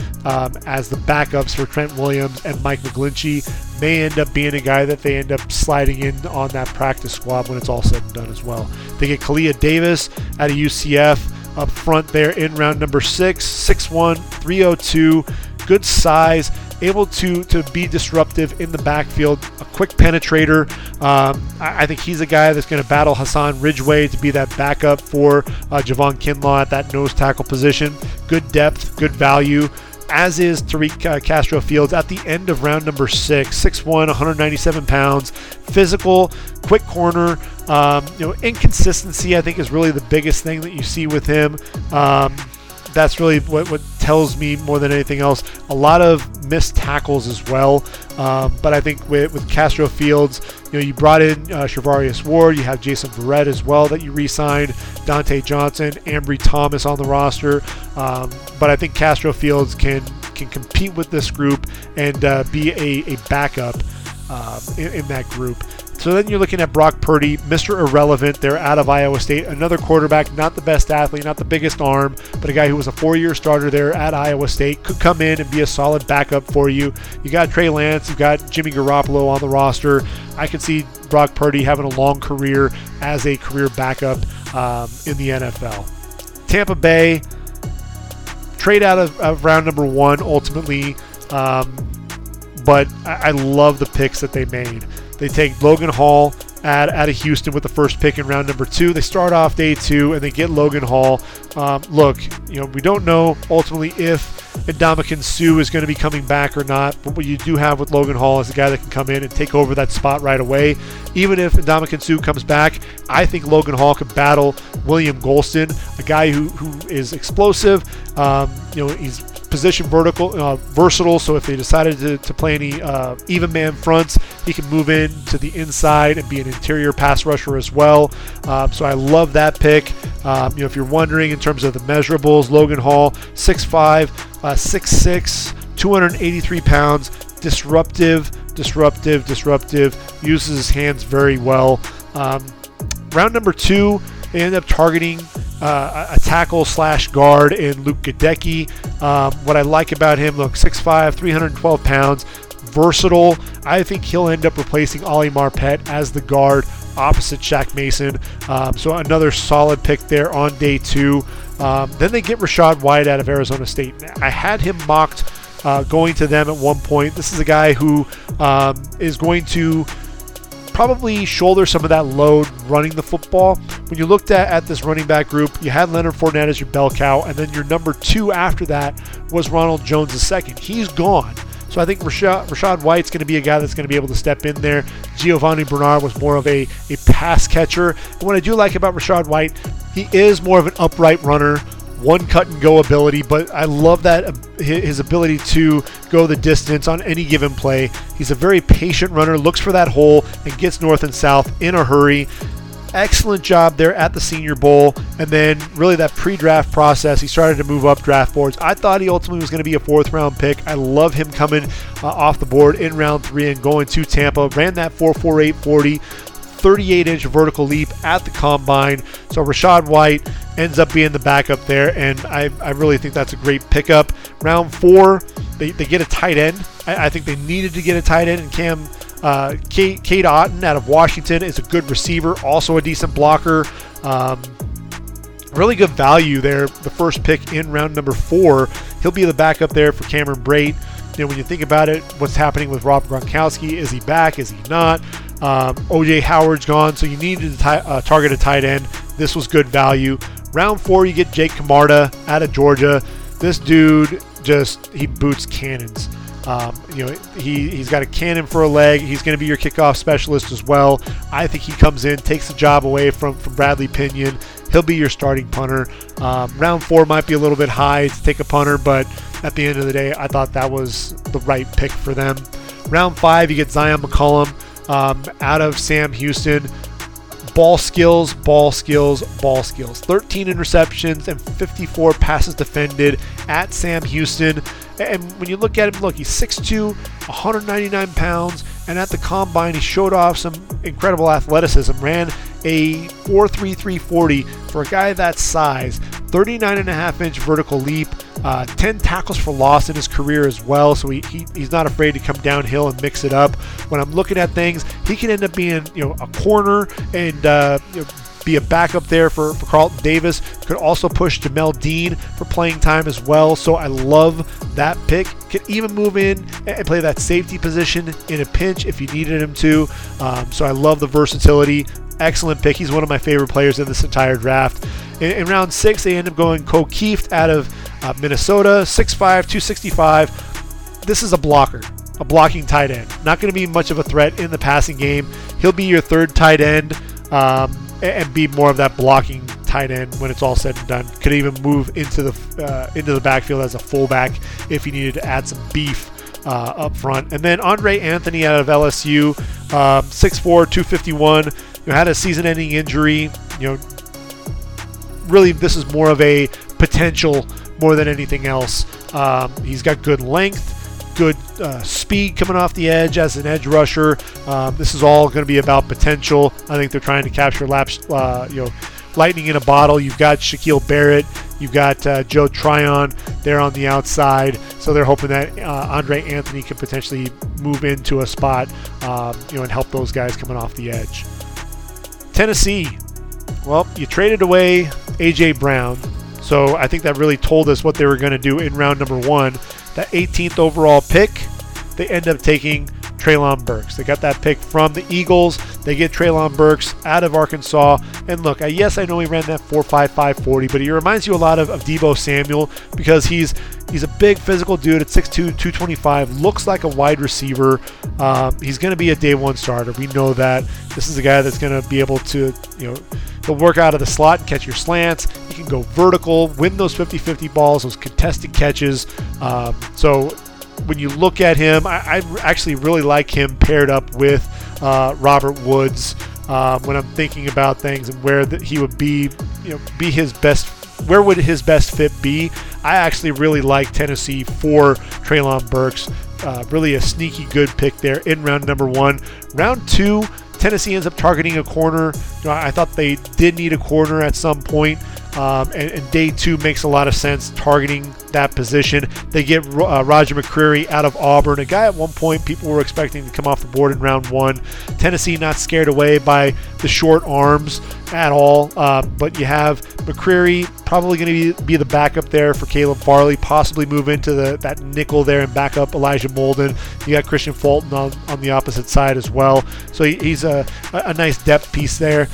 as the backups for Trent Williams and Mike McGlinchey. May end up being a guy that they end up sliding in on that practice squad when it's all said and done as well. They get Kalia Davis out of UCF up front there in round number 6, 6'1", 302, good size, able to be disruptive in the backfield, a quick penetrator. I think he's a guy that's going to battle Hassan Ridgeway to be that backup for Javon Kinlaw at that nose tackle position. Good depth, good value. as is Tyreek Castro Fields at the end of round number 6. 6'1", 197 pounds, physical, quick corner. Inconsistency, I think, is really the biggest thing that you see with him. That's really what tells me more than anything else. A lot of missed tackles as well. But I think with Castro Fields, you brought in Shavarius Ward. You have Jason Verrett as well that you re-signed. Dante Johnson, Ambry Thomas on the roster. But I think Castro Fields can compete with this group and be a backup in that group. So then you're looking at Brock Purdy, Mr. Irrelevant. They're out of Iowa State. Another quarterback, not the best athlete, not the biggest arm, but a guy who was a four-year starter there at Iowa State, could come in and be a solid backup for you. You got Trey Lance. You've got Jimmy Garoppolo on the roster. I could see Brock Purdy having a long career as a career backup in the NFL. Tampa Bay, trade out of round number 1 ultimately, but I love the picks that they made. They take Logan Hall out of Houston with the first pick in round number 2. They start off day 2 and they get Logan Hall. Look, we don't know ultimately if Ndamukong Suh is going to be coming back or not, but what you do have with Logan Hall is a guy that can come in and take over that spot right away. Even if Ndamukong Suh comes back, I think Logan Hall could battle William Golston, a guy who is explosive. He's position versatile, so if they decided to play any even man fronts, he can move in to the inside and be an interior pass rusher as well. So I love that pick. If you're wondering in terms of the measurables, Logan Hall, 6'5", 6'6", 283 pounds, disruptive, uses his hands very well. Round number 2, they end up targeting a tackle/guard in Luke Gadecki. What I like about him, 6'5", 312 pounds, versatile. I think he'll end up replacing Ollie Marpet as the guard opposite Shaq Mason. So another solid pick there on day 2. Then they get Rachaad White out of Arizona State. I had him mocked going to them at one point. This is a guy who is going to probably shoulder some of that load running the football. When you looked at this running back group, you had Leonard Fournette as your bell cow, and then your number 2 after that was Ronald Jones II. He's gone. So I think Rachaad White's going to be a guy that's going to be able to step in there. Giovanni Bernard was more of a pass catcher. And what I do like about Rachaad White, he is more of an upright runner, one cut and go ability, but I love that his ability to go the distance on any given play. He's a very patient runner, looks for that hole and gets north and south in a hurry. Excellent job there at the Senior Bowl, and then really that pre-draft process, he started to move up draft boards. I thought he ultimately was going to be a 4th-round pick. I love him coming off the board in round 3 and going to Tampa. Ran that 4.48 40, 38-inch vertical leap at the combine. So Rachaad White ends up being the backup there, and I really think that's a great pickup. Round 4, they get a tight end. I think they needed to get a tight end, and Cade Otton out of Washington is a good receiver, also a decent blocker. Really good value there, the first pick in round number 4. He'll be the backup there for Cameron Brate. When you think about it, what's happening with Rob Gronkowski, is he back, is he not? O.J. Howard's gone, so you needed to target a tight end. This was good value. Round 4, you get Jake Camarda out of Georgia. This dude he boots cannons. He's got a cannon for a leg. He's going to be your kickoff specialist as well. I think he comes in, takes the job away from Bradley Pinion. He'll be your starting punter. Round 4 might be a little bit high to take a punter, but at the end of the day, I thought that was the right pick for them. Round 5, you get Zion McCollum out of Sam Houston. Ball skills. 13 interceptions and 54 passes defended at Sam Houston. And when you look at him, he's 6'2", 199 pounds, and at the combine, he showed off some incredible athleticism. Ran a 4.33 40 for a guy that size. 39.5-inch vertical leap, 10 tackles for loss in his career as well, so he's not afraid to come downhill and mix it up. When I'm looking at things, he can end up being a corner and be a backup there for Carlton Davis. Could also push Jamel Dean for playing time as well, so I love that pick. Could even move in and play that safety position in a pinch if you needed him to. So I love the versatility. Excellent pick. He's one of my favorite players in this entire draft. In round 6, they end up going Keeft out of Minnesota, 6'5", 265. This is a blocker, a blocking tight end. Not going to be much of a threat in the passing game. He'll be your third tight end and be more of that blocking tight end when it's all said and done. Could even move into the backfield as a fullback if he needed to add some beef up front. And then Andre Anthony out of LSU, 6'4", 251. You know, had a season-ending injury. You know, really this is more of a potential more than anything else. He's got good length, good speed coming off the edge as an edge rusher. This is all going to be about potential. I think they're trying to capture lightning in a bottle. You've got Shaquille Barrett. You've got Joe Tryon there on the outside. So they're hoping that Andre Anthony could potentially move into a spot, and help those guys coming off the edge. Tennessee. Well, you traded away A.J. Brown. So I think that really told us what they were going to do in round number one. That 18th overall pick, they end up taking Treylon Burks. They got that pick from the Eagles. They get Treylon Burks out of Arkansas. And look, yes, I know he ran that 4.55 40, but he reminds you a lot of Deebo Samuel because he's a big physical dude at 6'2", 225, looks like a wide receiver. He's going to be a day one starter. We know that. This is a guy that's going to be able to, he'll work out of the slot and catch your slants. You can go vertical, win those 50-50 balls, those contested catches. So when you look at him, I actually really like him paired up with Robert Woods when I'm thinking about things and where he would be, be his best. Where would his best fit be? I actually really like Tennessee for Treylon Burks. Really a sneaky good pick there in round number one. Round two, Tennessee ends up targeting a corner. I thought they did need a corner at some point. And day two makes a lot of sense targeting that position. They get Roger McCreary out of Auburn, a guy at one point people were expecting to come off the board in round one. Tennessee not scared away by the short arms at all, but you have McCreary probably going to be the backup there for Caleb Farley, possibly move into that nickel there and back up Elijah Molden. You got Christian Fulton on the opposite side as well. So he's a nice depth piece there.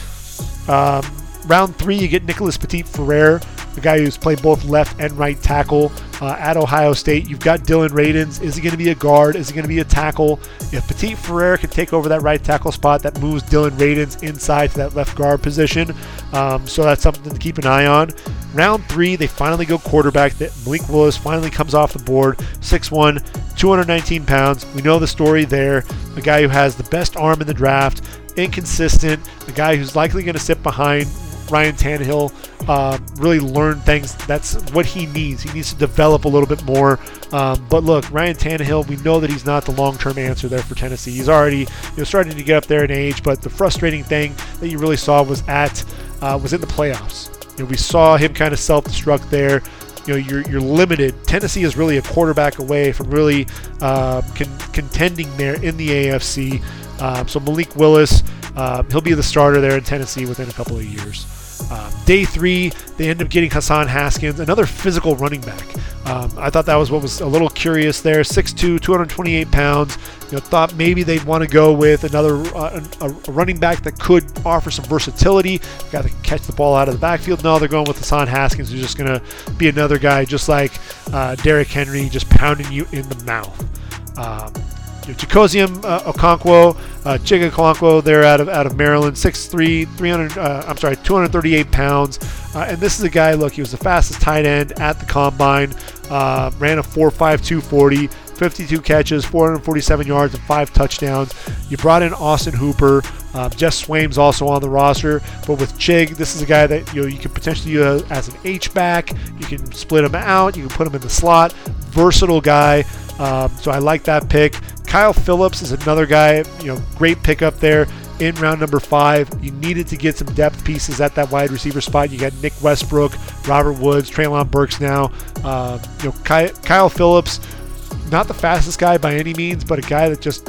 Round three, you get Nicholas Petit-Ferrer, the guy who's played both left and right tackle at Ohio State. You've got Dylan Radins. Is he going to be a guard? Is he going to be a tackle? If Petit-Ferrer can take over that right tackle spot, that moves Dylan Radins inside to that left guard position. So that's something to keep an eye on. Round three, they finally go quarterback. Malik Willis finally comes off the board, 6'1", 219 pounds. We know the story there. The guy who has the best arm in the draft, inconsistent, the guy who's likely going to sit behind Ryan Tannehill, really learn things. That's what he needs. He needs to develop a little bit more. But look, Ryan Tannehill, we know that he's not the long-term answer there for Tennessee. He's already starting to get up there in age, but the frustrating thing that you really saw was in the playoffs. We saw him kind of self-destruct there. You're limited. Tennessee is really a quarterback away from really contending there in the AFC. So Malik Willis, he'll be the starter there in Tennessee within a couple of years. Day three, they end up getting Hassan Haskins, another physical running back. I thought that was what was a little curious there. 6'2", 228 pounds. Thought maybe they'd want to go with another a running back that could offer some versatility. Got to catch the ball out of the backfield. No, they're going with Hassan Haskins, who's just going to be another guy just like Derrick Henry, just pounding you in the mouth. Jacozium Okonkwo, Chigga Okonkwo there out of Maryland, 6'3", 238 pounds. And this is a guy, look, he was the fastest tight end at the combine, ran a 4.52 40, 52 catches, 447 yards, and 5 touchdowns. You brought in Austin Hooper. Jess Swaim's also on the roster, but with Chig, this is a guy that you can potentially use as an H-back. You can split him out. You can put him in the slot. Versatile guy. So I like that pick. Kyle Phillips is another guy, great pickup there in round number 5. You needed to get some depth pieces at that wide receiver spot. You got Nick Westbrook, Robert Woods, Treylon Burks now. Kyle Phillips, not the fastest guy by any means, but a guy that just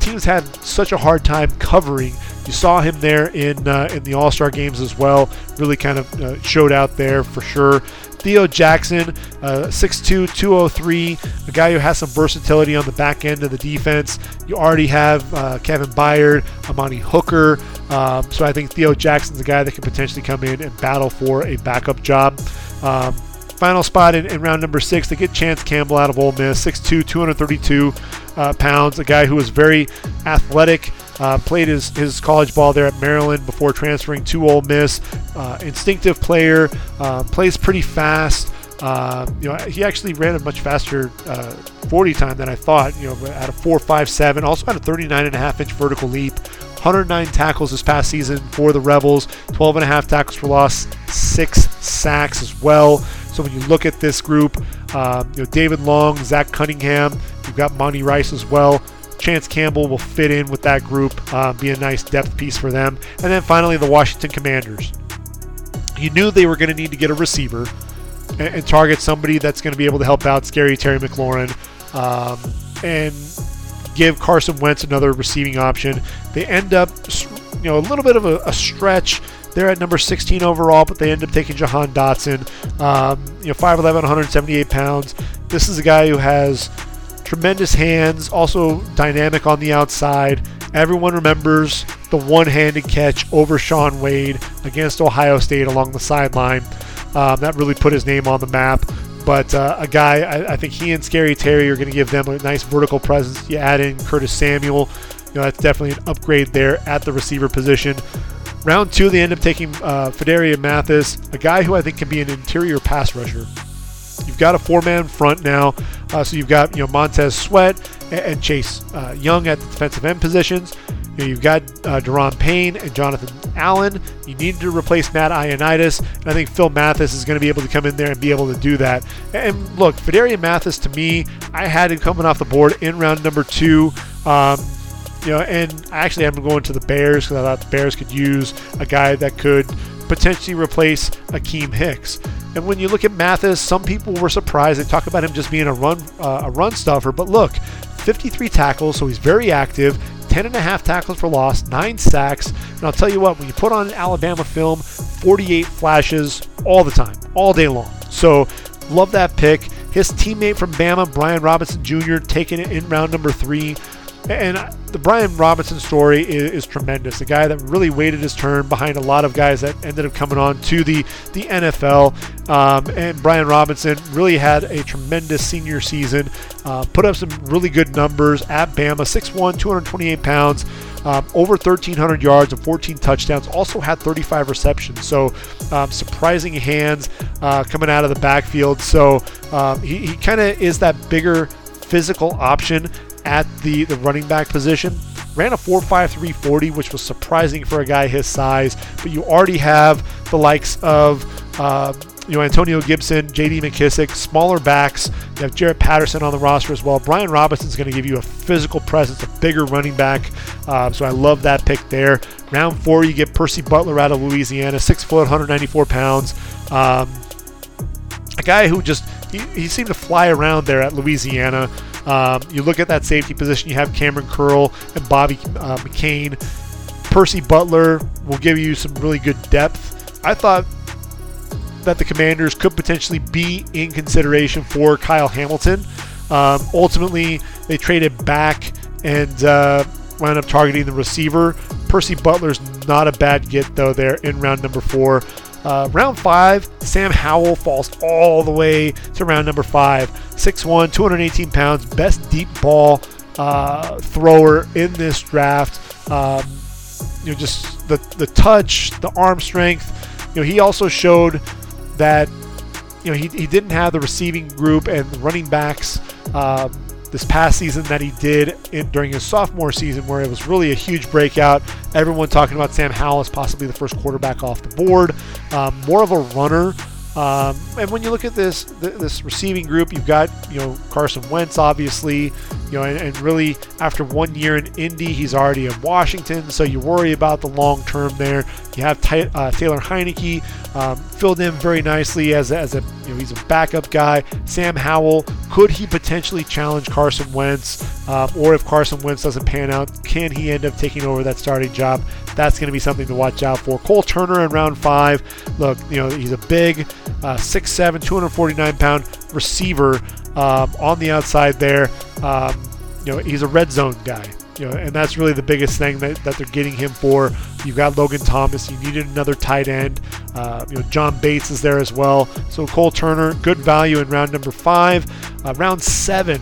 teams had such a hard time covering. You saw him there in the All-Star games as well. Really kind of showed out there for sure. Theo Jackson, 6'2", 203, a guy who has some versatility on the back end of the defense. You already have Kevin Byard, Amani Hooker. So I think Theo Jackson's a guy that could potentially come in and battle for a backup job. final spot in round number 6. They get Chance Campbell out of Ole Miss, 6'2", 232 pounds, a guy who was very athletic, played his college ball there at Maryland before transferring to Ole Miss. Instinctive player, plays pretty fast. He actually ran a much faster 40 time than I thought, at a 4.57, also had a 39.5-inch vertical leap, 109 tackles this past season for the Rebels, 12.5 tackles for loss, 6 sacks as well. So when you look at this group, David Long, Zach Cunningham, you've got Monty Rice as well. Chance Campbell will fit in with that group, be a nice depth piece for them. And then finally, the Washington Commanders. You knew they were going to need to get a receiver and target somebody that's going to be able to help out Scary Terry McLaurin and give Carson Wentz another receiving option. They end up, a little bit of a stretch. They're at number 16 overall, but they end up taking Jahan Dotson, 5'11", 178 pounds. This is a guy who has tremendous hands, also dynamic on the outside. Everyone remembers the one-handed catch over Sean Wade against Ohio State along the sideline. That really put his name on the map. But a guy, I think he and Scary Terry are going to give them a nice vertical presence. You add in Curtis Samuel, that's definitely an upgrade there at the receiver position. Round 2, they end up taking Fedarian Mathis, a guy who I think can be an interior pass rusher. You've got a 4-man front now, so you've got Montez Sweat and Chase Young at the defensive end positions. You've got Daron Payne and Jonathan Allen. You need to replace Matt Ioannidis, and I think Phil Mathis is going to be able to come in there and be able to do that. And look, Fedarian Mathis, to me, I had him coming off the board in round number 2. And actually I'm going to the Bears because I thought the Bears could use a guy that could potentially replace Akeem Hicks. And when you look at Mathis, some people were surprised. They talk about him just being a run stuffer, but look, 53 tackles, so he's very active. 10.5 tackles for loss, 9 sacks, and I'll tell you what, when you put on an Alabama film, 48 flashes all the time, all day long. So, love that pick. His teammate from Bama, Brian Robinson Jr., taking it in round number 3. And the Brian Robinson story is tremendous. A guy that really waited his turn behind a lot of guys that ended up coming on to the NFL. And Brian Robinson really had a tremendous senior season. Put up some really good numbers at Bama. 6'1", 228 pounds, over 1,300 yards and 14 touchdowns. Also had 35 receptions. So surprising hands coming out of the backfield. So he kind of is that bigger physical option at the running back position. Ran a 4.53 40, which was surprising for a guy his size, but you already have the likes of Antonio Gibson, J.D. McKissick, smaller backs. You have Jarrett Patterson on the roster as well. Brian Robinson's going to give you a physical presence, a bigger running back. So I love that pick there. Round 4, you get Percy Butler out of Louisiana, 6 foot, 194 pounds. A guy who just he seemed to fly around there at Louisiana. You look at that safety position, you have Cameron Curl and Bobby McCain. Percy Butler will give you some really good depth. I thought that the Commanders could potentially be in consideration for Kyle Hamilton. Ultimately, they traded back and wound up targeting the receiver. Percy Butler's not a bad get, though, there in round number 4. Round 5, Sam Howell falls all the way to round number 5. 6'1", 218 pounds, best deep ball thrower in this draft. Just the touch, the arm strength. He also showed that he didn't have the receiving group and running backs this past season that he did during his sophomore season, where it was really a huge breakout. Everyone talking about Sam Howell as possibly the first quarterback off the board. More of a runner. And when you look at this receiving group, you've got Carson Wentz, obviously, and really after 1 year in Indy, he's already in Washington, so you worry about the long term there. You have Taylor Heineke filled in very nicely as a he's a backup guy. Sam Howell, could he potentially challenge Carson Wentz, or if Carson Wentz doesn't pan out, can he end up taking over that starting job? That's going to be something to watch out for. Cole Turner in round 5. Look, he's a big 6'7", 249-pound receiver on the outside there. He's a red zone guy. you know, and that's really the biggest thing that they're getting him for. You've got Logan Thomas. You needed another tight end. You know, John Bates is there as well. So Cole Turner, good value in round number 5. Round 7,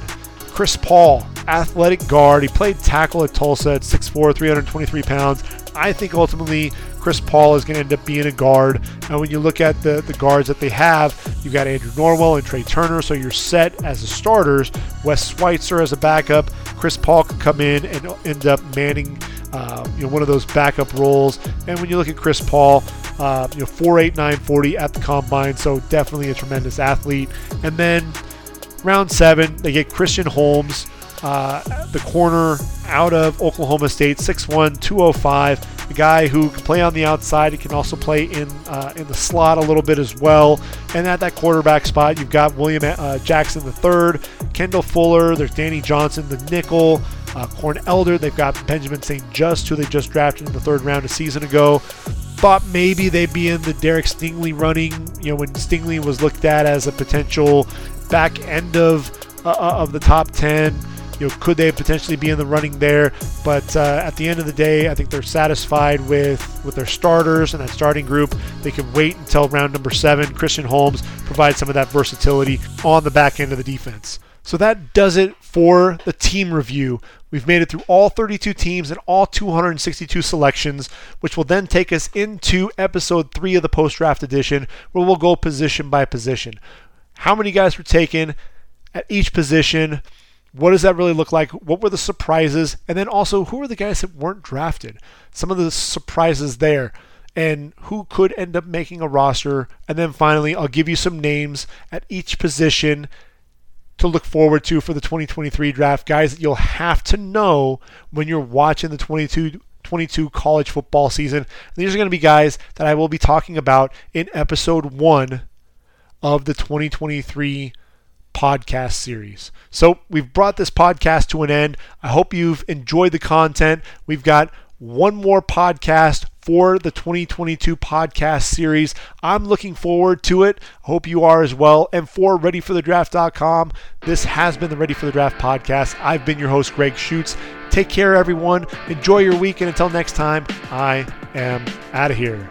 Chris Paul, athletic guard. He played tackle at Tulsa at 6'4", 323 pounds. I think ultimately Chris Paul is going to end up being a guard. And when you look at the guards that they have, you've got Andrew Norwell and Trey Turner, so you're set as the starters. Wes Schweitzer as a backup. Chris Paul could come in and end up manning one of those backup roles. And when you look at Chris Paul, 4'8", 940 at the combine, so definitely a tremendous athlete. And then round 7, they get Christian Holmes, the corner out of Oklahoma State, 6'1", 205, a guy who can play on the outside. He can also play in the slot a little bit as well. And at that quarterback spot, you've got William Jackson III, Kendall Fuller, there's Danny Johnson, the nickel, Corn Elder. They've got Benjamin St. Just, who they just drafted in the 3rd round a season ago. Thought maybe they'd be in the Derek Stingley running, when Stingley was looked at as a potential back end of the top 10. Could they potentially be in the running there? But at the end of the day, I think they're satisfied with their starters and that starting group. They can wait until round number 7. Christian Holmes provides some of that versatility on the back end of the defense. So that does it for the team review. We've made it through all 32 teams and all 262 selections, which will then take us into episode 3 of the post-draft edition, where we'll go position by position. How many guys were taken at each position? What does that really look like? What were the surprises? And then also, who are the guys that weren't drafted? Some of the surprises there. And who could end up making a roster? And then finally, I'll give you some names at each position to look forward to for the 2023 draft. Guys that you'll have to know when you're watching the 2022 college football season. And these are going to be guys that I will be talking about in episode 1 of the 2023 podcast series. So we've brought this podcast to an end. I hope you've enjoyed the content. We've got one more podcast for the 2022 podcast series. I'm looking forward to it. I hope you are as well. And for readyforthedraft.com, this has been the Ready for the Draft podcast. I've been your host, Greg Schutz. Take care, everyone. Enjoy your week. And until next time, I am out of here.